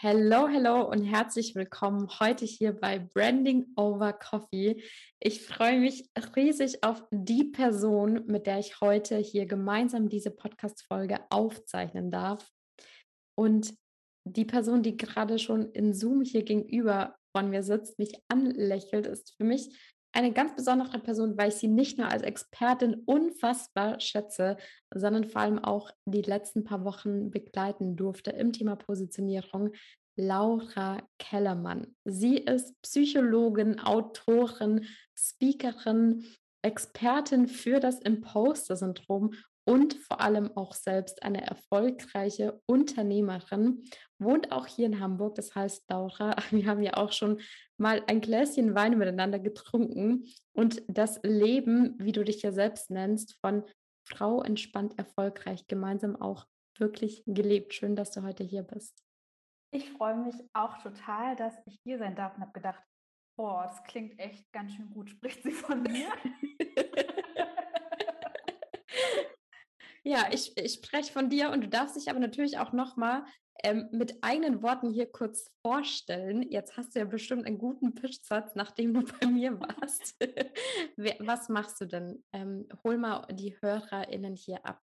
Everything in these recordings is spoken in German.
Hello, hello und herzlich willkommen heute hier bei Branding Over Coffee. Ich freue mich riesig auf die Person, mit der ich heute hier gemeinsam diese Podcast-Folge aufzeichnen darf. Und die Person, die gerade schon in Zoom hier gegenüber von mir sitzt, mich anlächelt, ist für mich eine ganz besondere Person, weil ich sie nicht nur als Expertin unfassbar schätze, sondern vor allem auch die letzten paar Wochen begleiten durfte im Thema Positionierung, Laura Kellermann. Sie ist Psychologin, Autorin, Speakerin, Expertin für das Imposter-Syndrom und vor allem auch selbst eine erfolgreiche Unternehmerin, wohnt auch hier in Hamburg. Das heißt, Laura, wir haben ja auch schon mal ein Gläschen Wein miteinander getrunken und das Leben, wie du dich ja selbst nennst, von Frau entspannt erfolgreich gemeinsam auch wirklich gelebt. Schön, dass du heute hier bist. Ich freue mich auch total, dass ich hier sein darf und habe gedacht, boah, das klingt echt ganz schön gut, spricht sie von mir. Ja, ich spreche von dir und du darfst dich aber natürlich auch nochmal mit eigenen Worten hier kurz vorstellen. Jetzt hast du ja bestimmt einen guten Pitchsatz, nachdem du bei mir warst. Was machst du denn? Hol mal die HörerInnen hier ab.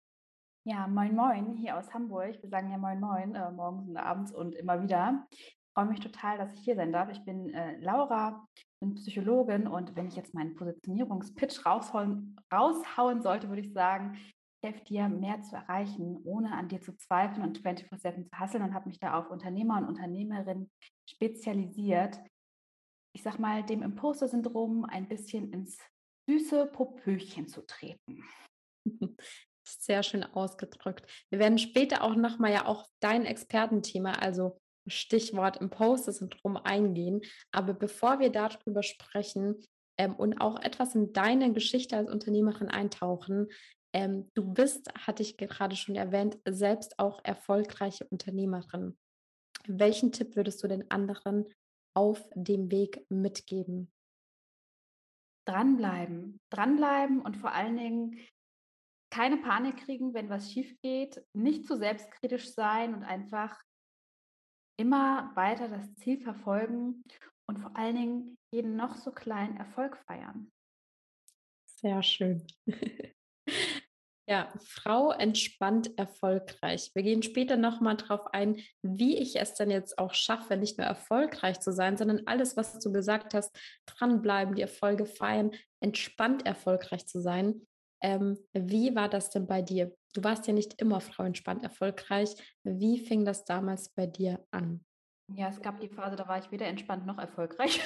Ja, moin moin hier aus Hamburg. Wir sagen ja moin moin morgens und abends und immer wieder. Ich freue mich total, dass ich hier sein darf. Ich bin Laura, bin Psychologin und wenn ich jetzt meinen Positionierungspitch raushauen sollte, würde ich sagen, helfe dir, mehr zu erreichen, ohne an dir zu zweifeln und 24/7 zu hustlen und habe mich da auf Unternehmer und Unternehmerinnen spezialisiert. Ich sag mal, dem Imposter-Syndrom ein bisschen ins süße Popöchen zu treten. Sehr schön ausgedrückt. Wir werden später auch nochmal ja auf dein Expertenthema, also Stichwort Imposter-Syndrom, eingehen. Aber bevor wir darüber sprechen und auch etwas in deine Geschichte als Unternehmerin eintauchen, du bist, hatte ich gerade schon erwähnt, selbst auch erfolgreiche Unternehmerin. Welchen Tipp würdest du den anderen auf dem Weg mitgeben? Dranbleiben. Dranbleiben und vor allen Dingen keine Panik kriegen, wenn was schief geht. Nicht zu selbstkritisch sein und einfach immer weiter das Ziel verfolgen und vor allen Dingen jeden noch so kleinen Erfolg feiern. Sehr schön. Ja, Frau entspannt erfolgreich. Wir gehen später nochmal drauf ein, wie ich es denn jetzt auch schaffe, nicht nur erfolgreich zu sein, sondern alles, was du gesagt hast, dranbleiben, die Erfolge feiern, entspannt erfolgreich zu sein. Wie war das denn bei dir? Du warst ja nicht immer Frau entspannt erfolgreich. Wie fing das damals bei dir an? Ja, es gab die Phase, da war ich weder entspannt noch erfolgreich.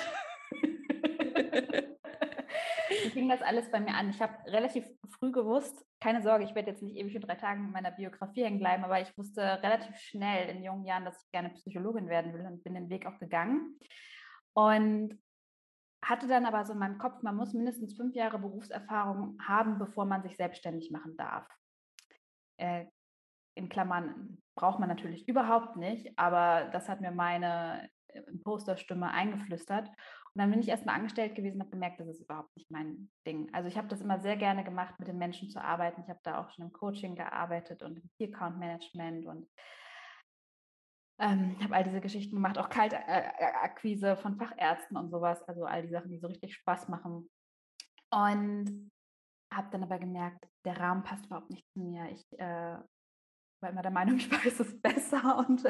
Wie fing das alles bei mir an? Ich habe relativ früh gewusst, keine Sorge, ich werde jetzt nicht ewig in 3 Tagen in meiner Biografie hängen bleiben, aber ich wusste relativ schnell in jungen Jahren, dass ich gerne Psychologin werden will und bin den Weg auch gegangen. Und hatte dann aber so in meinem Kopf, man muss mindestens 5 Jahre Berufserfahrung haben, bevor man sich selbstständig machen darf. In Klammern braucht man natürlich überhaupt nicht, aber das hat mir meine Imposterstimme eingeflüstert. Und dann bin ich erstmal angestellt gewesen und habe gemerkt, das ist überhaupt nicht mein Ding. Also ich habe das immer sehr gerne gemacht, mit den Menschen zu arbeiten. Ich habe da auch schon im Coaching gearbeitet und im Key-Account-Management und habe all diese Geschichten gemacht, auch Kaltakquise von Fachärzten und sowas. Also all die Sachen, die so richtig Spaß machen. Und habe dann aber gemerkt, der Rahmen passt überhaupt nicht zu mir. Ich war immer der Meinung, ich weiß es besser und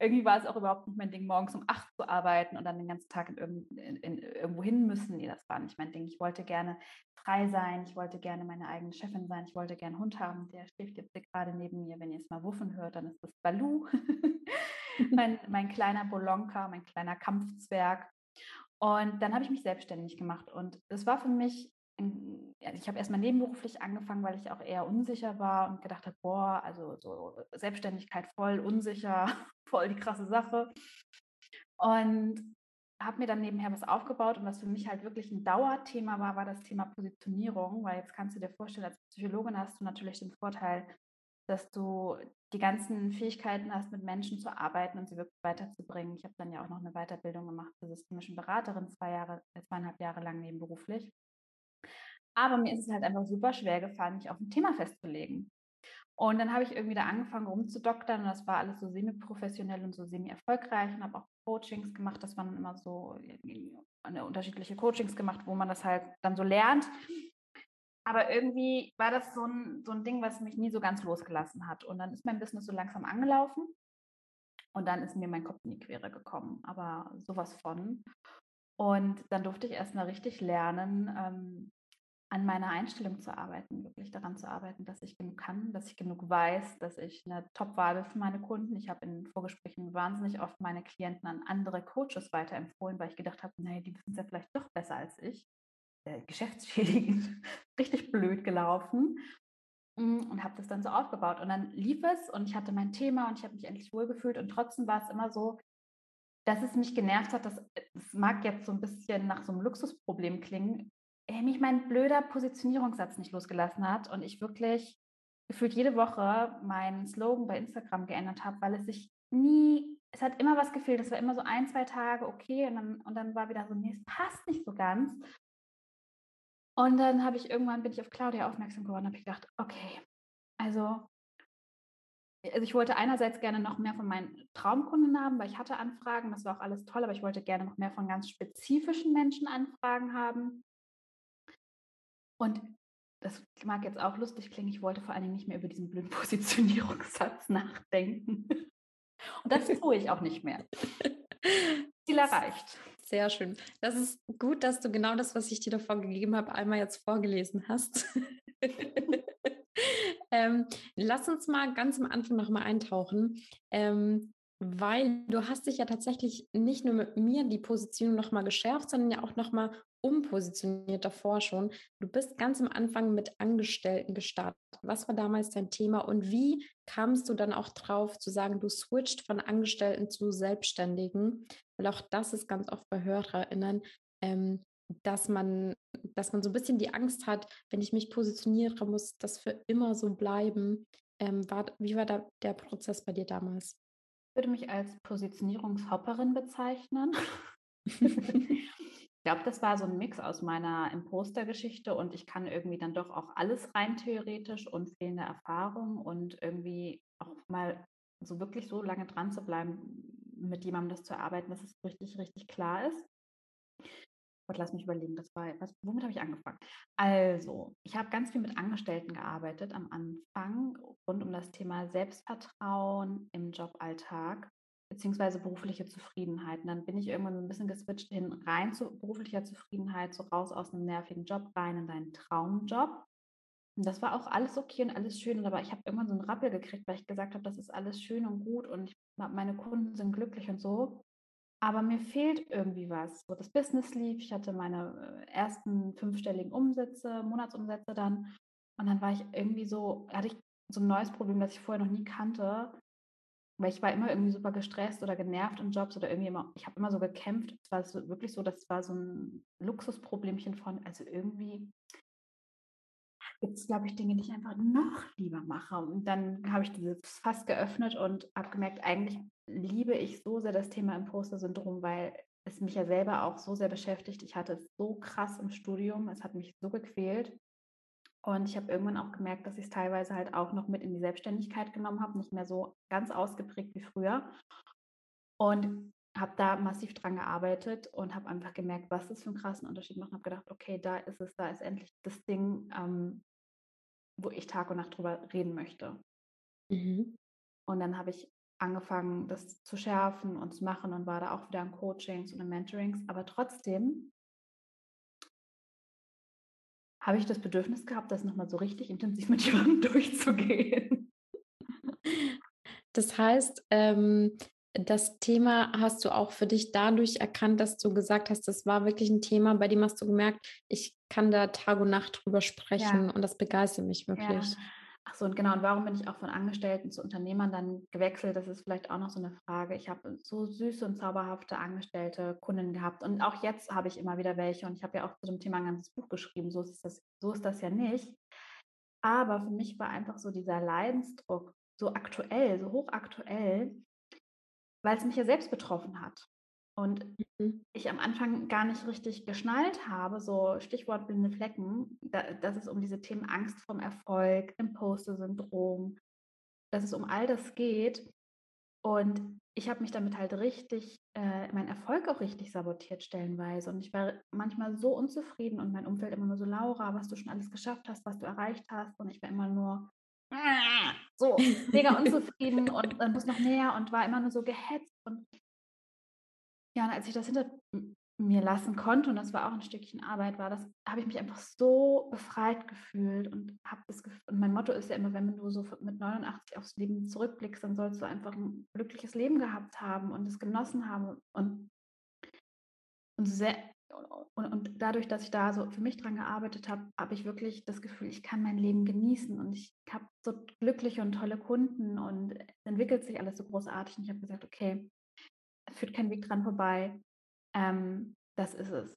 irgendwie war es auch überhaupt nicht mein Ding, morgens um 8 zu arbeiten und dann den ganzen Tag irgendwo hin müssen. Nee, das war nicht mein Ding. Ich wollte gerne frei sein, ich wollte gerne meine eigene Chefin sein, ich wollte gerne einen Hund haben, der schläft jetzt gerade neben mir. Wenn ihr es mal wuffen hört, dann ist das Balou, mein kleiner Bolonka, mein kleiner Kampfzwerg. Und dann habe ich mich selbstständig gemacht und das war für mich, ich habe erstmal nebenberuflich angefangen, weil ich auch eher unsicher war und gedacht habe, boah, also so Selbstständigkeit voll unsicher, voll die krasse Sache. Und habe mir dann nebenher was aufgebaut und was für mich halt wirklich ein Dauerthema war, war das Thema Positionierung, weil jetzt kannst du dir vorstellen, als Psychologin hast du natürlich den Vorteil, dass du die ganzen Fähigkeiten hast, mit Menschen zu arbeiten und sie wirklich weiterzubringen. Ich habe dann ja auch noch eine Weiterbildung gemacht zur systemischen Beraterin, 2,5 Jahre lang nebenberuflich. Aber mir ist es halt einfach super schwer gefallen, mich auf ein Thema festzulegen. Und dann habe ich irgendwie da angefangen rumzudoktern und das war alles so semi-professionell und so semi-erfolgreich und habe auch Coachings gemacht, das waren immer so unterschiedliche Coachings gemacht, wo man das halt dann so lernt. Aber irgendwie war das so ein Ding, was mich nie so ganz losgelassen hat. Und dann ist mein Business so langsam angelaufen und dann ist mir mein Kopf in die Quere gekommen, aber sowas von. Und dann durfte ich erst mal richtig lernen, an meiner Einstellung zu arbeiten, wirklich daran zu arbeiten, dass ich genug kann, dass ich genug weiß, dass ich eine Top-Wahl bin für meine Kunden. Ich habe in Vorgesprächen wahnsinnig oft meine Klienten an andere Coaches weiterempfohlen, weil ich gedacht habe, naja, die wissen es ja vielleicht doch besser als ich. Geschäftsschädigend, richtig blöd gelaufen und habe das dann so aufgebaut. Und dann lief es und ich hatte mein Thema und ich habe mich endlich wohlgefühlt und trotzdem war es immer so, dass es mich genervt hat, dass es mag jetzt so ein bisschen nach so einem Luxusproblem klingen, mich mein blöder Positionierungssatz nicht losgelassen hat und ich wirklich gefühlt jede Woche meinen Slogan bei Instagram geändert habe, weil es sich nie, es hat immer was gefehlt, es war immer so 1, 2 Tage okay und dann war wieder so, nee, es passt nicht so ganz. Und dann habe ich irgendwann, bin ich auf Claudia aufmerksam geworden, habe ich gedacht, okay, also ich wollte einerseits gerne noch mehr von meinen Traumkunden haben, weil ich hatte Anfragen, das war auch alles toll, aber ich wollte gerne noch mehr von ganz spezifischen Menschen Anfragen haben. Und das mag jetzt auch lustig klingen, ich wollte vor allen Dingen nicht mehr über diesen blöden Positionierungssatz nachdenken. Und das tue ich auch nicht mehr. Ziel erreicht. Sehr schön. Das ist gut, dass du genau das, was ich dir davor gegeben habe, einmal jetzt vorgelesen hast. Lass uns mal ganz am Anfang nochmal eintauchen, weil du hast dich ja tatsächlich nicht nur mit mir die Position nochmal geschärft, sondern ja auch nochmal umpositioniert davor schon. Du bist ganz am Anfang mit Angestellten gestartet. Was war damals dein Thema und wie kamst du dann auch drauf zu sagen, du switcht von Angestellten zu Selbstständigen? Weil auch das ist ganz oft bei HörerInnen, dass man so ein bisschen die Angst hat, wenn ich mich positioniere, muss das für immer so bleiben. Wie war da der Prozess bei dir damals? Ich würde mich als Positionierungshopperin bezeichnen. Ich glaube, das war so ein Mix aus meiner Imposter-Geschichte und ich kann irgendwie dann doch auch alles rein theoretisch und fehlende Erfahrung und irgendwie auch mal so wirklich so lange dran zu bleiben, mit jemandem das zu erarbeiten, dass es richtig, richtig klar ist. Gott, lass mich überlegen, womit habe ich angefangen? Also, ich habe ganz viel mit Angestellten gearbeitet am Anfang rund um das Thema Selbstvertrauen im Joballtag beziehungsweise berufliche Zufriedenheit. Und dann bin ich irgendwann so ein bisschen geswitcht hin rein zu beruflicher Zufriedenheit, so raus aus einem nervigen Job, rein in deinen Traumjob. Und das war auch alles okay und alles schön, aber ich habe irgendwann so einen Rappel gekriegt, weil ich gesagt habe, das ist alles schön und gut und meine Kunden sind glücklich und so. Aber mir fehlt irgendwie was. So das Business lief, ich hatte meine ersten 5-stelligen Umsätze, Monatsumsätze dann. Und dann war ich irgendwie so, hatte ich so ein neues Problem, das ich vorher noch nie kannte. Weil ich war immer irgendwie super gestresst oder genervt in Jobs oder irgendwie immer, ich habe immer so gekämpft. Es war so, wirklich so, das war so ein Luxusproblemchen von, also irgendwie gibt es, glaube ich, Dinge, die ich einfach noch lieber mache. Und dann habe ich dieses Fass geöffnet und habe gemerkt, eigentlich liebe ich so sehr das Thema Imposter-Syndrom, weil es mich ja selber auch so sehr beschäftigt. Ich hatte es so krass im Studium, es hat mich so gequält. Und ich habe irgendwann auch gemerkt, dass ich es teilweise halt auch noch mit in die Selbstständigkeit genommen habe, nicht mehr so ganz ausgeprägt wie früher. Und habe da massiv dran gearbeitet und habe einfach gemerkt, was das für einen krassen Unterschied macht. Und habe gedacht, okay, da ist endlich das Ding, wo ich Tag und Nacht drüber reden möchte. Mhm. Und dann habe ich angefangen, das zu schärfen und zu machen und war da auch wieder in Coachings und in Mentorings. Aber trotzdem habe ich das Bedürfnis gehabt, das nochmal so richtig intensiv mit jemandem durchzugehen. Das heißt, das Thema hast du auch für dich dadurch erkannt, dass du gesagt hast, das war wirklich ein Thema, bei dem hast du gemerkt, ich kann da Tag und Nacht drüber sprechen und das begeistert mich wirklich. Ja. Ach so, und genau, und warum bin ich auch von Angestellten zu Unternehmern dann gewechselt? Das ist vielleicht auch noch so eine Frage. Ich habe so süße und zauberhafte Angestellte, Kunden gehabt und auch jetzt habe ich immer wieder welche und ich habe ja auch zu dem Thema ein ganzes Buch geschrieben, so ist das ja nicht. Aber für mich war einfach so dieser Leidensdruck so aktuell, so hochaktuell, weil es mich ja selbst betroffen hat. Und ich am Anfang gar nicht richtig geschnallt habe, so Stichwort blinde Flecken, dass es um diese Themen Angst vorm Erfolg, Imposter-Syndrom, dass es um all das geht. Und ich habe mich damit halt richtig, meinen Erfolg auch richtig sabotiert stellenweise. Und ich war manchmal so unzufrieden und mein Umfeld immer nur so, Laura, was du schon alles geschafft hast, was du erreicht hast. Und ich war immer nur so mega unzufrieden und dann muss noch näher und war immer nur so gehetzt. Und ja, und als ich das hinter mir lassen konnte, und das war auch ein Stückchen Arbeit, habe ich mich einfach so befreit gefühlt und habe das Gefühl, und mein Motto ist ja immer, wenn du so mit 89 aufs Leben zurückblickst, dann sollst du einfach ein glückliches Leben gehabt haben und es genossen haben und dadurch, dass ich da so für mich dran gearbeitet habe, habe ich wirklich das Gefühl, ich kann mein Leben genießen und ich habe so glückliche und tolle Kunden und es entwickelt sich alles so großartig und ich habe gesagt, okay, es führt kein Weg dran vorbei. Das ist es.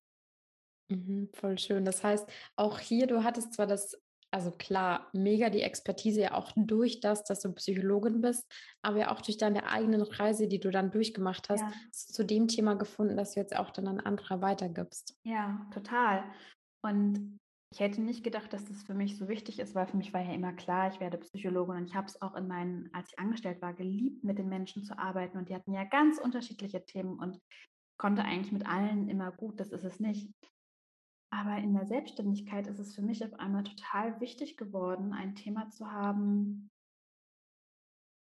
Mhm, voll schön. Das heißt, auch hier, du hattest zwar das, also klar, mega die Expertise ja auch durch das, dass du Psychologin bist, aber ja auch durch deine eigenen Reise, die du dann durchgemacht hast, ja, zu dem Thema gefunden, dass du jetzt auch dann an andere weitergibst. Ja, total. Und ich hätte nicht gedacht, dass das für mich so wichtig ist, weil für mich war ja immer klar, ich werde Psychologin und ich habe es auch als ich angestellt war, geliebt, mit den Menschen zu arbeiten und die hatten ja ganz unterschiedliche Themen und konnte eigentlich mit allen immer gut, das ist es nicht. Aber in der Selbstständigkeit ist es für mich auf einmal total wichtig geworden, ein Thema zu haben,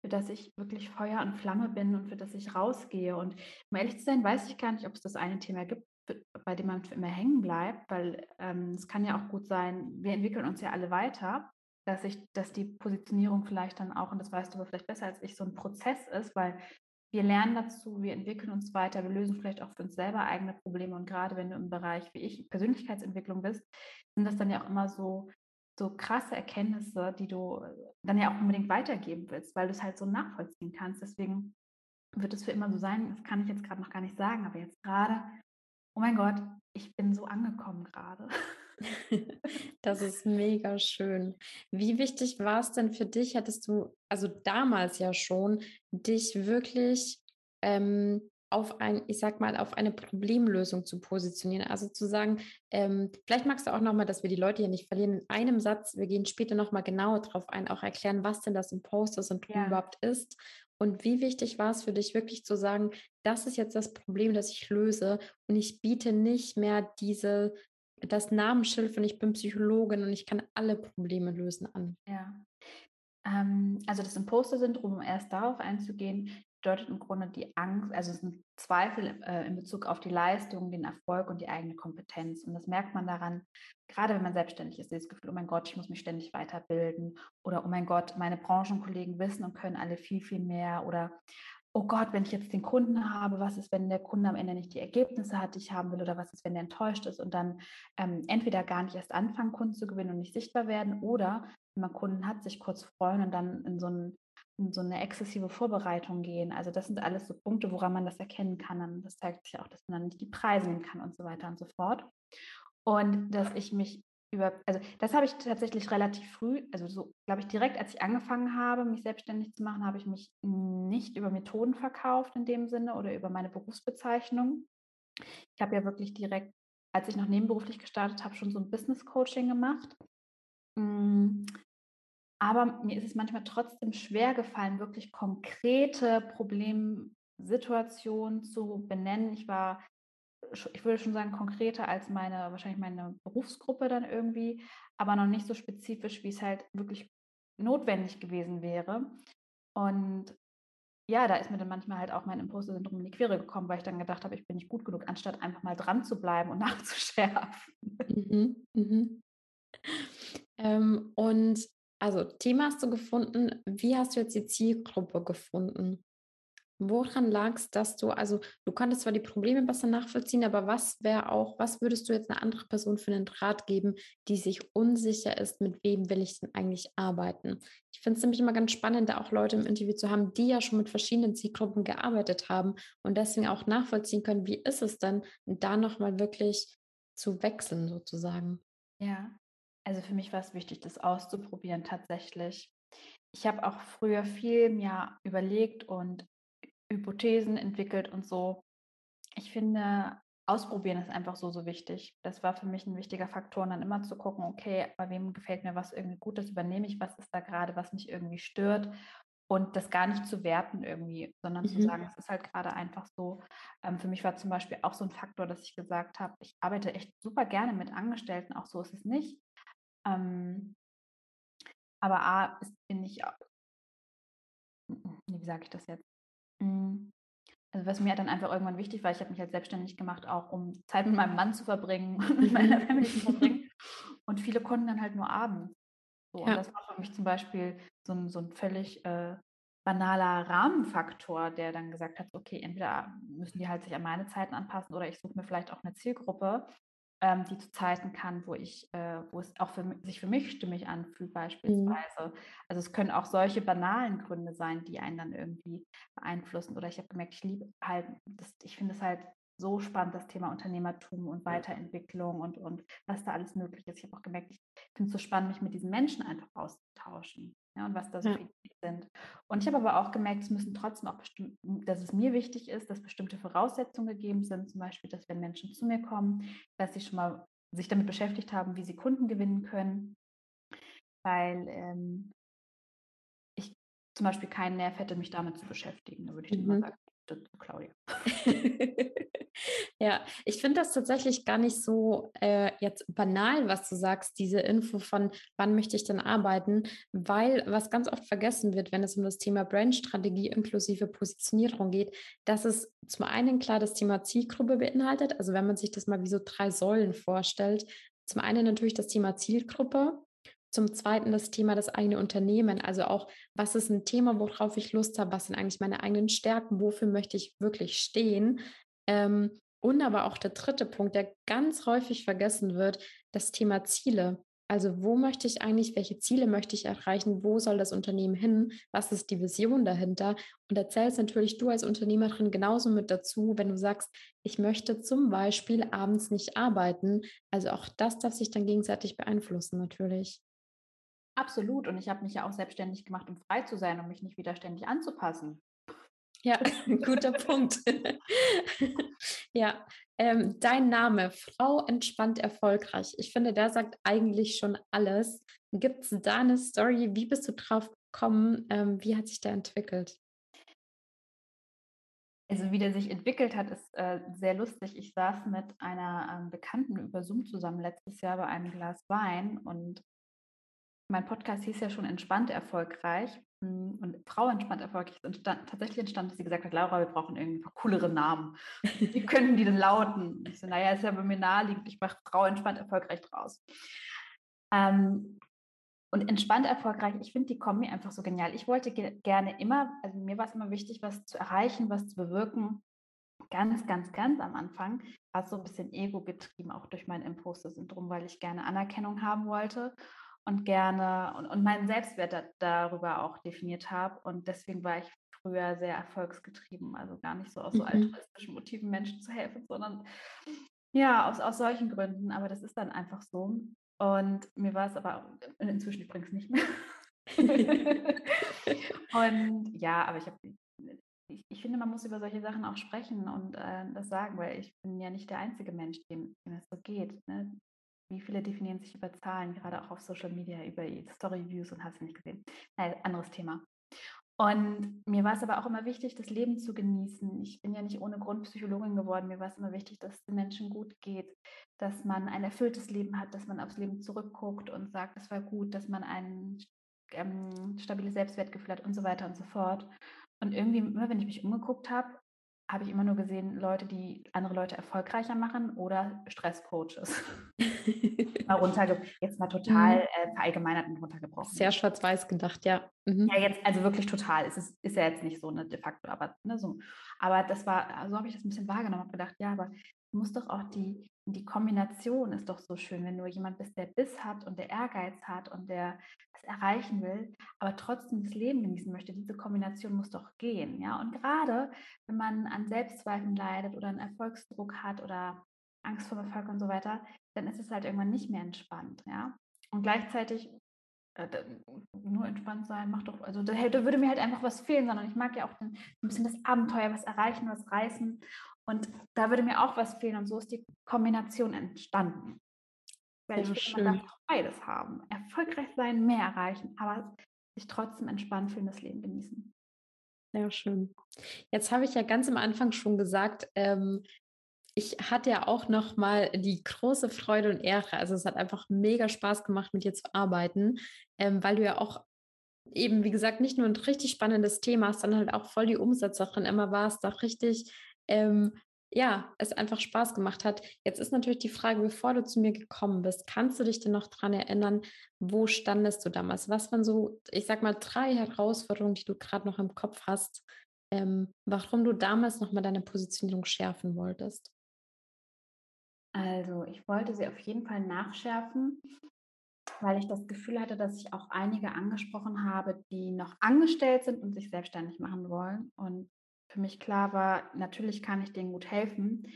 für das ich wirklich Feuer und Flamme bin und für das ich rausgehe. Und um ehrlich zu sein, weiß ich gar nicht, ob es das eine Thema gibt, bei dem man für immer hängen bleibt, weil es kann ja auch gut sein, wir entwickeln uns ja alle weiter, dass die Positionierung vielleicht dann auch, und das weißt du aber vielleicht besser als ich, so ein Prozess ist, weil wir lernen dazu, wir entwickeln uns weiter, wir lösen vielleicht auch für uns selber eigene Probleme. Und gerade wenn du im Bereich, wie ich, Persönlichkeitsentwicklung bist, sind das dann ja auch immer so krasse Erkenntnisse, die du dann ja auch unbedingt weitergeben willst, weil du es halt so nachvollziehen kannst. Deswegen wird es für immer so sein, das kann ich jetzt gerade noch gar nicht sagen, aber jetzt gerade, oh mein Gott, ich bin so angekommen gerade. Das ist mega schön. Wie wichtig war es denn für dich, hattest du, also damals ja schon, dich wirklich auf eine Problemlösung zu positionieren? Also zu sagen, vielleicht magst du auch nochmal, dass wir die Leute hier nicht verlieren, in einem Satz, wir gehen später nochmal genauer drauf ein, auch erklären, was denn das Imposter-Syndrom überhaupt ist. Und wie wichtig war es für dich, wirklich zu sagen, das ist jetzt das Problem, das ich löse und ich biete nicht mehr das Namensschild von ich bin Psychologin und ich kann alle Probleme lösen an. Ja, also das Imposter-Syndrom, um erst darauf einzugehen, bedeutet im Grunde die Angst, also es sind Zweifel in Bezug auf die Leistung, den Erfolg und die eigene Kompetenz. Und das merkt man daran, gerade wenn man selbstständig ist, dieses Gefühl, oh mein Gott, ich muss mich ständig weiterbilden oder oh mein Gott, meine Branchenkollegen wissen und können alle viel, viel mehr oder oh Gott, wenn ich jetzt den Kunden habe, was ist, wenn der Kunde am Ende nicht die Ergebnisse hat, die ich haben will oder was ist, wenn der enttäuscht ist und dann entweder gar nicht erst anfangen, Kunden zu gewinnen und nicht sichtbar werden oder, wenn man Kunden hat, sich kurz freuen und dann in so eine exzessive Vorbereitung gehen. Also das sind alles so Punkte, woran man das erkennen kann. Und das zeigt sich auch, dass man dann nicht die Preise nehmen kann und so weiter und so fort. Und dass ich mich also das habe ich tatsächlich relativ früh, also so glaube ich direkt, als ich angefangen habe, mich selbstständig zu machen, habe ich mich nicht über Methoden verkauft in dem Sinne oder über meine Berufsbezeichnung. Ich habe ja wirklich direkt, als ich noch nebenberuflich gestartet habe, schon so ein Business-Coaching gemacht. Aber mir ist es manchmal trotzdem schwer gefallen, wirklich konkrete Problemsituationen zu benennen. Ich würde schon sagen, konkreter als wahrscheinlich meine Berufsgruppe dann irgendwie, aber noch nicht so spezifisch, wie es halt wirklich notwendig gewesen wäre. Und ja, da ist mir dann manchmal halt auch mein Imposter-Syndrom in die Quere gekommen, weil ich dann gedacht habe, ich bin nicht gut genug, anstatt einfach mal dran zu bleiben und nachzuschärfen. Mhm, mhm. Und also Thema hast du gefunden, wie hast du jetzt die Zielgruppe gefunden? Woran lag es, dass du konntest zwar die Probleme besser nachvollziehen, aber was würdest du jetzt einer anderen Person für einen Rat geben, die sich unsicher ist, mit wem will ich denn eigentlich arbeiten? Ich finde es nämlich immer ganz spannend, da auch Leute im Interview zu haben, die ja schon mit verschiedenen Zielgruppen gearbeitet haben und deswegen auch nachvollziehen können, wie ist es denn, da nochmal wirklich zu wechseln sozusagen. Ja, also für mich war es wichtig, das auszuprobieren tatsächlich. Ich habe auch früher viel mehr überlegt und Hypothesen entwickelt und so. Ich finde, ausprobieren ist einfach so wichtig. Das war für mich ein wichtiger Faktor, und dann immer zu gucken, okay, bei wem gefällt mir was irgendwie gut, das übernehme ich, was ist da gerade, was mich irgendwie stört und das gar nicht zu werten irgendwie, sondern zu sagen, es ist halt gerade einfach so. Für mich war zum Beispiel auch so ein Faktor, dass ich gesagt habe, ich arbeite echt super gerne mit Angestellten, auch so ist es nicht. Aber A, bin ich, wie sage ich das jetzt? Also was mir dann einfach irgendwann wichtig war, ich habe mich halt selbstständig gemacht, auch um Zeit mit meinem Mann zu verbringen und mit meiner Familie zu verbringen. Und viele konnten dann halt nur abends. So, ja. Und das war für mich zum Beispiel so ein völlig banaler Rahmenfaktor, der dann gesagt hat, okay, entweder müssen die halt sich an meine Zeiten anpassen oder ich suche mir vielleicht auch eine Zielgruppe, die zu Zeiten kann, wo es auch sich für mich stimmig anfühlt beispielsweise. Mhm. Also es können auch solche banalen Gründe sein, die einen dann irgendwie beeinflussen. Oder ich habe gemerkt, ich finde es halt so spannend, das Thema Unternehmertum und Weiterentwicklung und was da alles möglich ist. Ich habe auch gemerkt, ich finde es so spannend, mich mit diesen Menschen einfach auszutauschen, ja, und was da so wichtig sind. Und ich habe aber auch gemerkt, es müssen trotzdem auch dass es mir wichtig ist, dass bestimmte Voraussetzungen gegeben sind, zum Beispiel, dass wenn Menschen zu mir kommen, dass sie schon mal sich damit beschäftigt haben, wie sie Kunden gewinnen können, weil ich zum Beispiel keinen Nerv hätte, mich damit zu beschäftigen. Da würde ich dann mal sagen, Claudia. Ja, ich finde das tatsächlich gar nicht so jetzt banal, was du sagst, diese Info von wann möchte ich denn arbeiten, weil was ganz oft vergessen wird, wenn es um das Thema Brandstrategie inklusive Positionierung geht, dass es zum einen klar das Thema Zielgruppe beinhaltet, also wenn man sich das mal wie so 3 Säulen vorstellt, zum einen natürlich das Thema Zielgruppe, zum zweiten das Thema das eigene Unternehmen, also auch, was ist ein Thema, worauf ich Lust habe, was sind eigentlich meine eigenen Stärken, wofür möchte ich wirklich stehen. Und aber auch der dritte Punkt, der ganz häufig vergessen wird, das Thema Ziele. Also wo möchte ich eigentlich, welche Ziele möchte ich erreichen, wo soll das Unternehmen hin, was ist die Vision dahinter? Und da zählst natürlich du als Unternehmerin genauso mit dazu, wenn du sagst, ich möchte zum Beispiel abends nicht arbeiten. Also auch das darf sich dann gegenseitig beeinflussen natürlich. Absolut. Und ich habe mich ja auch selbstständig gemacht, um frei zu sein, um mich nicht wieder ständig anzupassen. Ja, guter Punkt. Ja, dein Name, Frau entspannt erfolgreich. Ich finde, der sagt eigentlich schon alles. Gibt es da eine Story? Wie bist du drauf gekommen? Wie hat sich der entwickelt? Also wie der sich entwickelt hat, ist sehr lustig. Ich saß mit einer Bekannten über Zoom zusammen letztes Jahr bei einem Glas Wein und mein Podcast hieß ja schon Entspannt Erfolgreich und Frau Entspannt Erfolgreich entstand, dass sie gesagt hat, Laura, wir brauchen irgendwie coolere Namen. Wie könnten die denn lauten? Ich so, naja, ist ja bei mir naheliegend, ich mache Frau Entspannt Erfolgreich draus. Und Entspannt Erfolgreich, ich finde die Kombi einfach so genial. Ich wollte gerne immer, also mir war es immer wichtig, was zu erreichen, was zu bewirken. Ganz, ganz, ganz am Anfang war es so ein bisschen ego-getrieben, auch durch mein Imposter-Syndrom, weil ich gerne Anerkennung haben wollte. Und meinen Selbstwert darüber auch definiert habe. Und deswegen war ich früher sehr erfolgsgetrieben, also gar nicht so aus so altruistischen Motiven Menschen zu helfen, sondern ja, aus solchen Gründen. Aber das ist dann einfach so. Und mir war es aber inzwischen übrigens nicht mehr. Und ja, aber ich finde, man muss über solche Sachen auch sprechen und das sagen, weil ich bin ja nicht der einzige Mensch, dem es so geht, ne? Wie viele definieren sich über Zahlen, gerade auch auf Social Media, über Story-Views und hast du nicht gesehen. Nein, anderes Thema. Und mir war es aber auch immer wichtig, das Leben zu genießen. Ich bin ja nicht ohne Grund Psychologin geworden. Mir war es immer wichtig, dass es den Menschen gut geht, dass man ein erfülltes Leben hat, dass man aufs Leben zurückguckt und sagt, es war gut, dass man ein stabiles Selbstwertgefühl hat und so weiter und so fort. Und irgendwie, immer wenn ich mich umgeguckt habe, habe ich immer nur gesehen, Leute, die andere Leute erfolgreicher machen oder Stresscoaches. Jetzt mal total verallgemeinert und runtergebrochen. Sehr schwarz-weiß gedacht, ja. Mhm. Ja, jetzt, also wirklich total. Es ist ja jetzt nicht so, ne, de facto, aber ne, so. Aber das war, so also habe ich das ein bisschen wahrgenommen, habe gedacht, ja, aber muss doch auch die Kombination ist doch so schön, wenn du jemand bist, der Biss hat und der Ehrgeiz hat und der es erreichen will, aber trotzdem das Leben genießen möchte, diese Kombination muss doch gehen, ja, und gerade wenn man an Selbstzweifeln leidet oder einen Erfolgsdruck hat oder Angst vor Erfolg und so weiter, dann ist es halt irgendwann nicht mehr entspannt, ja, und gleichzeitig nur entspannt sein, macht doch, also da würde mir halt einfach was fehlen, sondern ich mag ja auch ein bisschen das Abenteuer, was erreichen, was reißen. Und da würde mir auch was fehlen. Und so ist die Kombination entstanden. Weil ich finde, man darf beides haben. Erfolgreich sein, mehr erreichen, aber sich trotzdem entspannt fühlen, das Leben genießen. Ja, schön. Jetzt habe ich ja ganz am Anfang schon gesagt, ich hatte ja auch nochmal die große Freude und Ehre, also es hat einfach mega Spaß gemacht, mit dir zu arbeiten, weil du ja auch eben, wie gesagt, nicht nur ein richtig spannendes Thema hast, sondern halt auch voll die Umsetzerin immer warst, da richtig, ja, es einfach Spaß gemacht hat. Jetzt ist natürlich die Frage, bevor du zu mir gekommen bist, kannst du dich denn noch dran erinnern, wo standest du damals? Was waren so, ich sag mal, 3 Herausforderungen, die du gerade noch im Kopf hast, warum du damals nochmal deine Positionierung schärfen wolltest? Also ich wollte sie auf jeden Fall nachschärfen, weil ich das Gefühl hatte, dass ich auch einige angesprochen habe, die noch angestellt sind und sich selbstständig machen wollen. Und für mich klar war, natürlich kann ich denen gut helfen,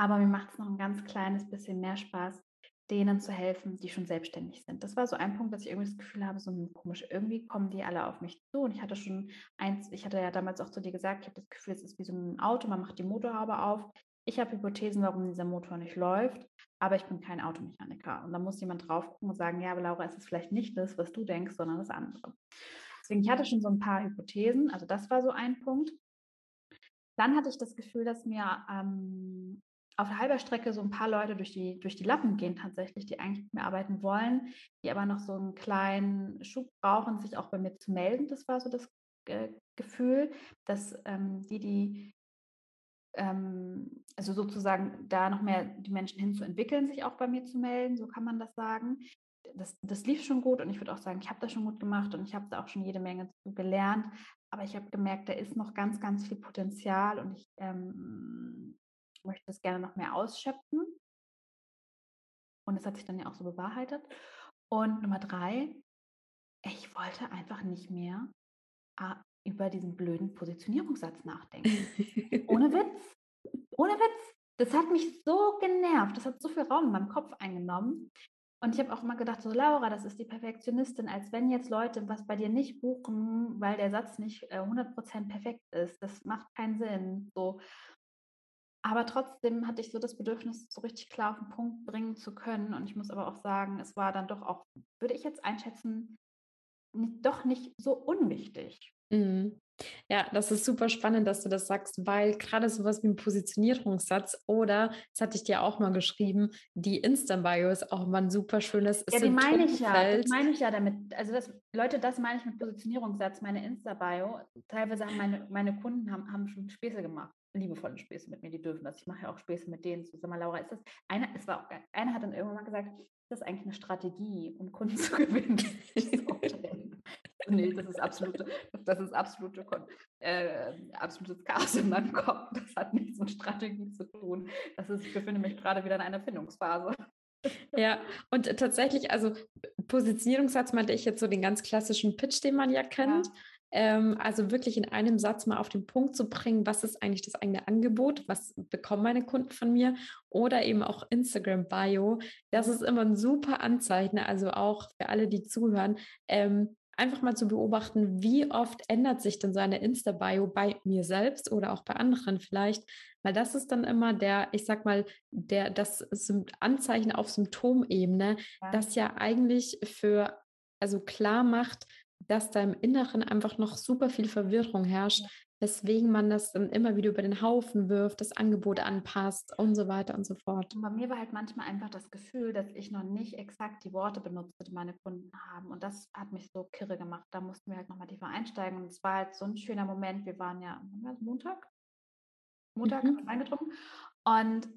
aber mir macht es noch ein ganz kleines bisschen mehr Spaß, denen zu helfen, die schon selbstständig sind. Das war so ein Punkt, dass ich irgendwie das Gefühl habe, so komisch, irgendwie kommen die alle auf mich zu. Und ich hatte ja damals auch zu dir gesagt, ich habe das Gefühl, es ist wie so ein Auto, man macht die Motorhaube auf. Ich habe Hypothesen, warum dieser Motor nicht läuft, aber ich bin kein Automechaniker. Und da muss jemand drauf gucken und sagen, ja, aber Laura, es ist vielleicht nicht das, was du denkst, sondern das andere. Deswegen, ich hatte schon so ein paar Hypothesen, also das war so ein Punkt. Dann hatte ich das Gefühl, dass mir auf der halben Strecke so ein paar Leute durch die Lappen gehen tatsächlich, die eigentlich mit mir arbeiten wollen, die aber noch so einen kleinen Schub brauchen, sich auch bei mir zu melden. Das war so das Gefühl, dass also sozusagen da noch mehr die Menschen hinzuentwickeln, sich auch bei mir zu melden, so kann man das sagen. Das lief schon gut und ich würde auch sagen, ich habe das schon gut gemacht und ich habe da auch schon jede Menge zu gelernt, aber ich habe gemerkt, da ist noch ganz, ganz viel Potenzial und ich möchte das gerne noch mehr ausschöpfen. Und das hat sich dann ja auch so bewahrheitet. Und Nummer 3, ich wollte einfach nicht mehr über diesen blöden Positionierungssatz nachdenken. Ohne Witz. Das hat mich so genervt. Das hat so viel Raum in meinem Kopf eingenommen. Und ich habe auch immer gedacht, so Laura, das ist die Perfektionistin, als wenn jetzt Leute was bei dir nicht buchen, weil der Satz nicht 100% perfekt ist. Das macht keinen Sinn. So. Aber trotzdem hatte ich so das Bedürfnis, so richtig klar auf den Punkt bringen zu können. Und ich muss aber auch sagen, es war dann doch auch, würde ich jetzt einschätzen, doch nicht so unwichtig. Mhm. Ja, das ist super spannend, dass du das sagst, weil gerade sowas wie ein Positionierungssatz oder, das hatte ich dir auch mal geschrieben, die Insta-Bio ist auch mal ein super schönes Symptomfeld. Ja, das meine ich ja damit. Also das meine ich mit Positionierungssatz, meine Insta-Bio. Teilweise haben meine Kunden haben schon Späße gemacht, liebevolle Späße mit mir, die dürfen das. Ich mache ja auch Späße mit denen. So, sag mal, Laura, ist das einer hat dann irgendwann mal gesagt, ist das eigentlich eine Strategie, um Kunden zu gewinnen? Nee, das ist absolutes Chaos in meinem Kopf. Das hat nichts mit Strategie zu tun. Ich befinde mich gerade wieder in einer Findungsphase. Ja, und tatsächlich, also Positionierungssatz meinte ich jetzt so den ganz klassischen Pitch, den man ja kennt. Ja. Also wirklich in einem Satz mal auf den Punkt zu bringen, was ist eigentlich das eigene Angebot, was bekommen meine Kunden von mir oder eben auch Instagram-Bio. Das ist immer ein super Anzeichen, also auch für alle, die zuhören, einfach mal zu beobachten, wie oft ändert sich denn so eine Insta-Bio bei mir selbst oder auch bei anderen vielleicht, weil das ist dann immer das Anzeichen auf Symptomebene, ja. Das ja eigentlich klar macht, dass da im Inneren einfach noch super viel Verwirrung herrscht, weswegen man das dann immer wieder über den Haufen wirft, das Angebot anpasst und so weiter und so fort. Und bei mir war halt manchmal einfach das Gefühl, dass ich noch nicht exakt die Worte benutze, die meine Kunden haben. Und das hat mich so kirre gemacht. Da mussten wir halt nochmal tiefer einsteigen. Und es war halt so ein schöner Moment. Wir waren ja Montag eingetrunken. Und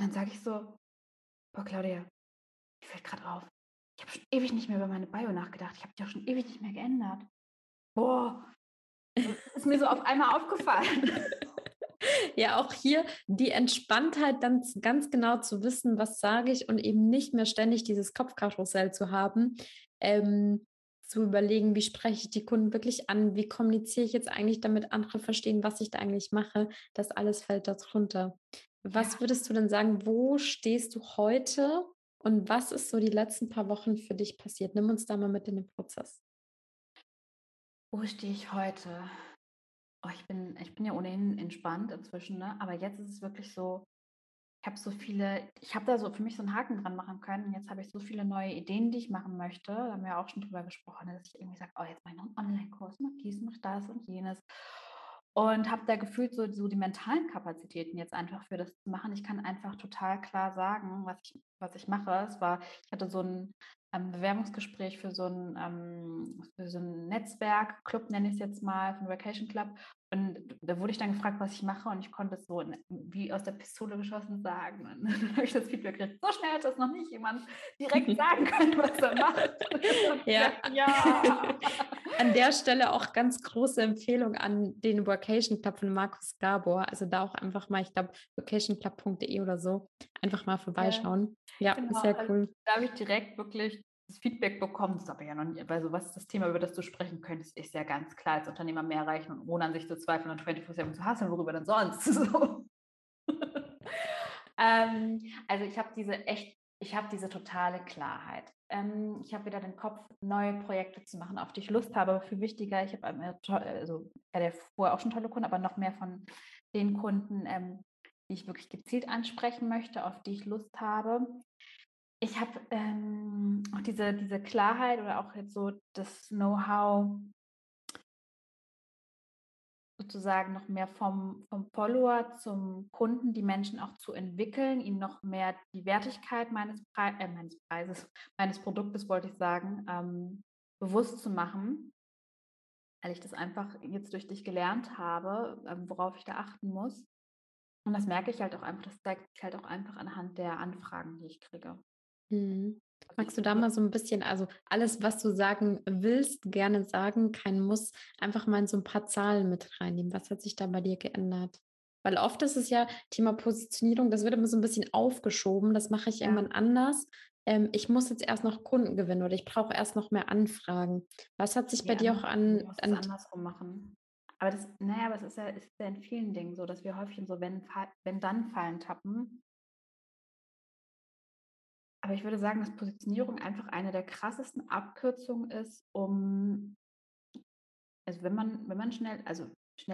dann sage ich so, boah, Claudia, ich fällt gerade auf. Ich habe schon ewig nicht mehr über meine Bio nachgedacht. Ich habe die auch schon ewig nicht mehr geändert. Boah, das ist mir so auf einmal aufgefallen. Ja, auch hier die Entspanntheit, dann ganz genau zu wissen, was sage ich und eben nicht mehr ständig dieses Kopfkarussell zu haben, zu überlegen, wie spreche ich die Kunden wirklich an, wie kommuniziere ich jetzt eigentlich, damit andere verstehen, was ich da eigentlich mache. Das alles fällt da drunter. Was würdest du denn sagen, wo stehst du heute? Und was ist so die letzten paar Wochen für dich passiert? Nimm uns da mal mit in den Prozess. Wo stehe ich heute? Ich bin ja ohnehin entspannt inzwischen, ne? Aber jetzt ist es wirklich so, ich habe da so für mich so einen Haken dran machen können und jetzt habe ich so viele neue Ideen, die ich machen möchte. Da haben wir auch schon drüber gesprochen, dass ich irgendwie sage, oh, jetzt mache ich noch einen Online-Kurs, mach dies, mach das und jenes. Und habe da gefühlt so die mentalen Kapazitäten jetzt einfach für das zu machen. Ich kann einfach total klar sagen, was ich mache. Ich hatte so ein Bewerbungsgespräch für so ein Netzwerk, Club nenne ich es jetzt mal, für den Workationclub. Und da wurde ich dann gefragt, was ich mache, und ich konnte es so wie aus der Pistole geschossen sagen. Und dann habe ich das Feedback gekriegt. So schnell hat das noch nicht jemand direkt sagen können, was er macht. Ja. An der Stelle auch ganz große Empfehlung an den Workationclub von Markus Gabor. Also da auch einfach mal, ich glaube, workationclub.de oder so, einfach mal vorbeischauen. Ja, genau, sehr cool. Also, da habe ich direkt wirklich das Feedback bekommen, das ist aber ja noch nicht, weil sowas ist das Thema, über das du sprechen könntest, ist ja ganz klar als Unternehmer mehr erreichen und ohne an sich zu zweifeln und 24/7 zu hasseln, worüber denn sonst? So. Also ich habe diese totale Klarheit. Ich habe wieder den Kopf, neue Projekte zu machen, auf die ich Lust habe, aber viel wichtiger, ich habe vorher auch schon tolle Kunden, aber noch mehr von den Kunden, die ich wirklich gezielt ansprechen möchte, auf die ich Lust habe. Ich habe auch diese Klarheit oder auch jetzt so das Know-how sozusagen noch mehr vom Follower zum Kunden, die Menschen auch zu entwickeln, ihnen noch mehr die Wertigkeit meines Produktes, wollte ich sagen, bewusst zu machen, weil ich das einfach jetzt durch dich gelernt habe, worauf ich da achten muss. Und das merke ich halt auch einfach, das zeigt sich halt auch einfach anhand der Anfragen, die ich kriege. Mhm. Magst du da mal so ein bisschen, also alles, was du sagen willst, gerne sagen, kein Muss, einfach mal in so ein paar Zahlen mit reinnehmen. Was hat sich da bei dir geändert? Weil oft ist es ja Thema Positionierung, das wird immer so ein bisschen aufgeschoben, das mache ich irgendwann anders. Ich muss jetzt erst noch Kunden gewinnen oder ich brauche erst noch mehr Anfragen. Was hat sich bei dir auch an andersrum machen? Aber es ist ja in vielen Dingen so, dass wir häufig in so Wenn-Dann-Fallen tappen. Aber ich würde sagen, dass Positionierung einfach eine der krassesten Abkürzungen ist, wenn man schnell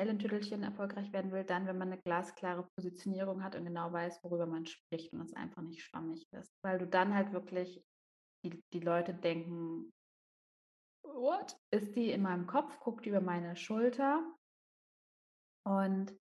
in Tüdelchen erfolgreich werden will, dann, wenn man eine glasklare Positionierung hat und genau weiß, worüber man spricht und es einfach nicht schwammig ist. Weil du dann halt wirklich die Leute denken, what? Ist die in meinem Kopf, guckt über meine Schulter. Und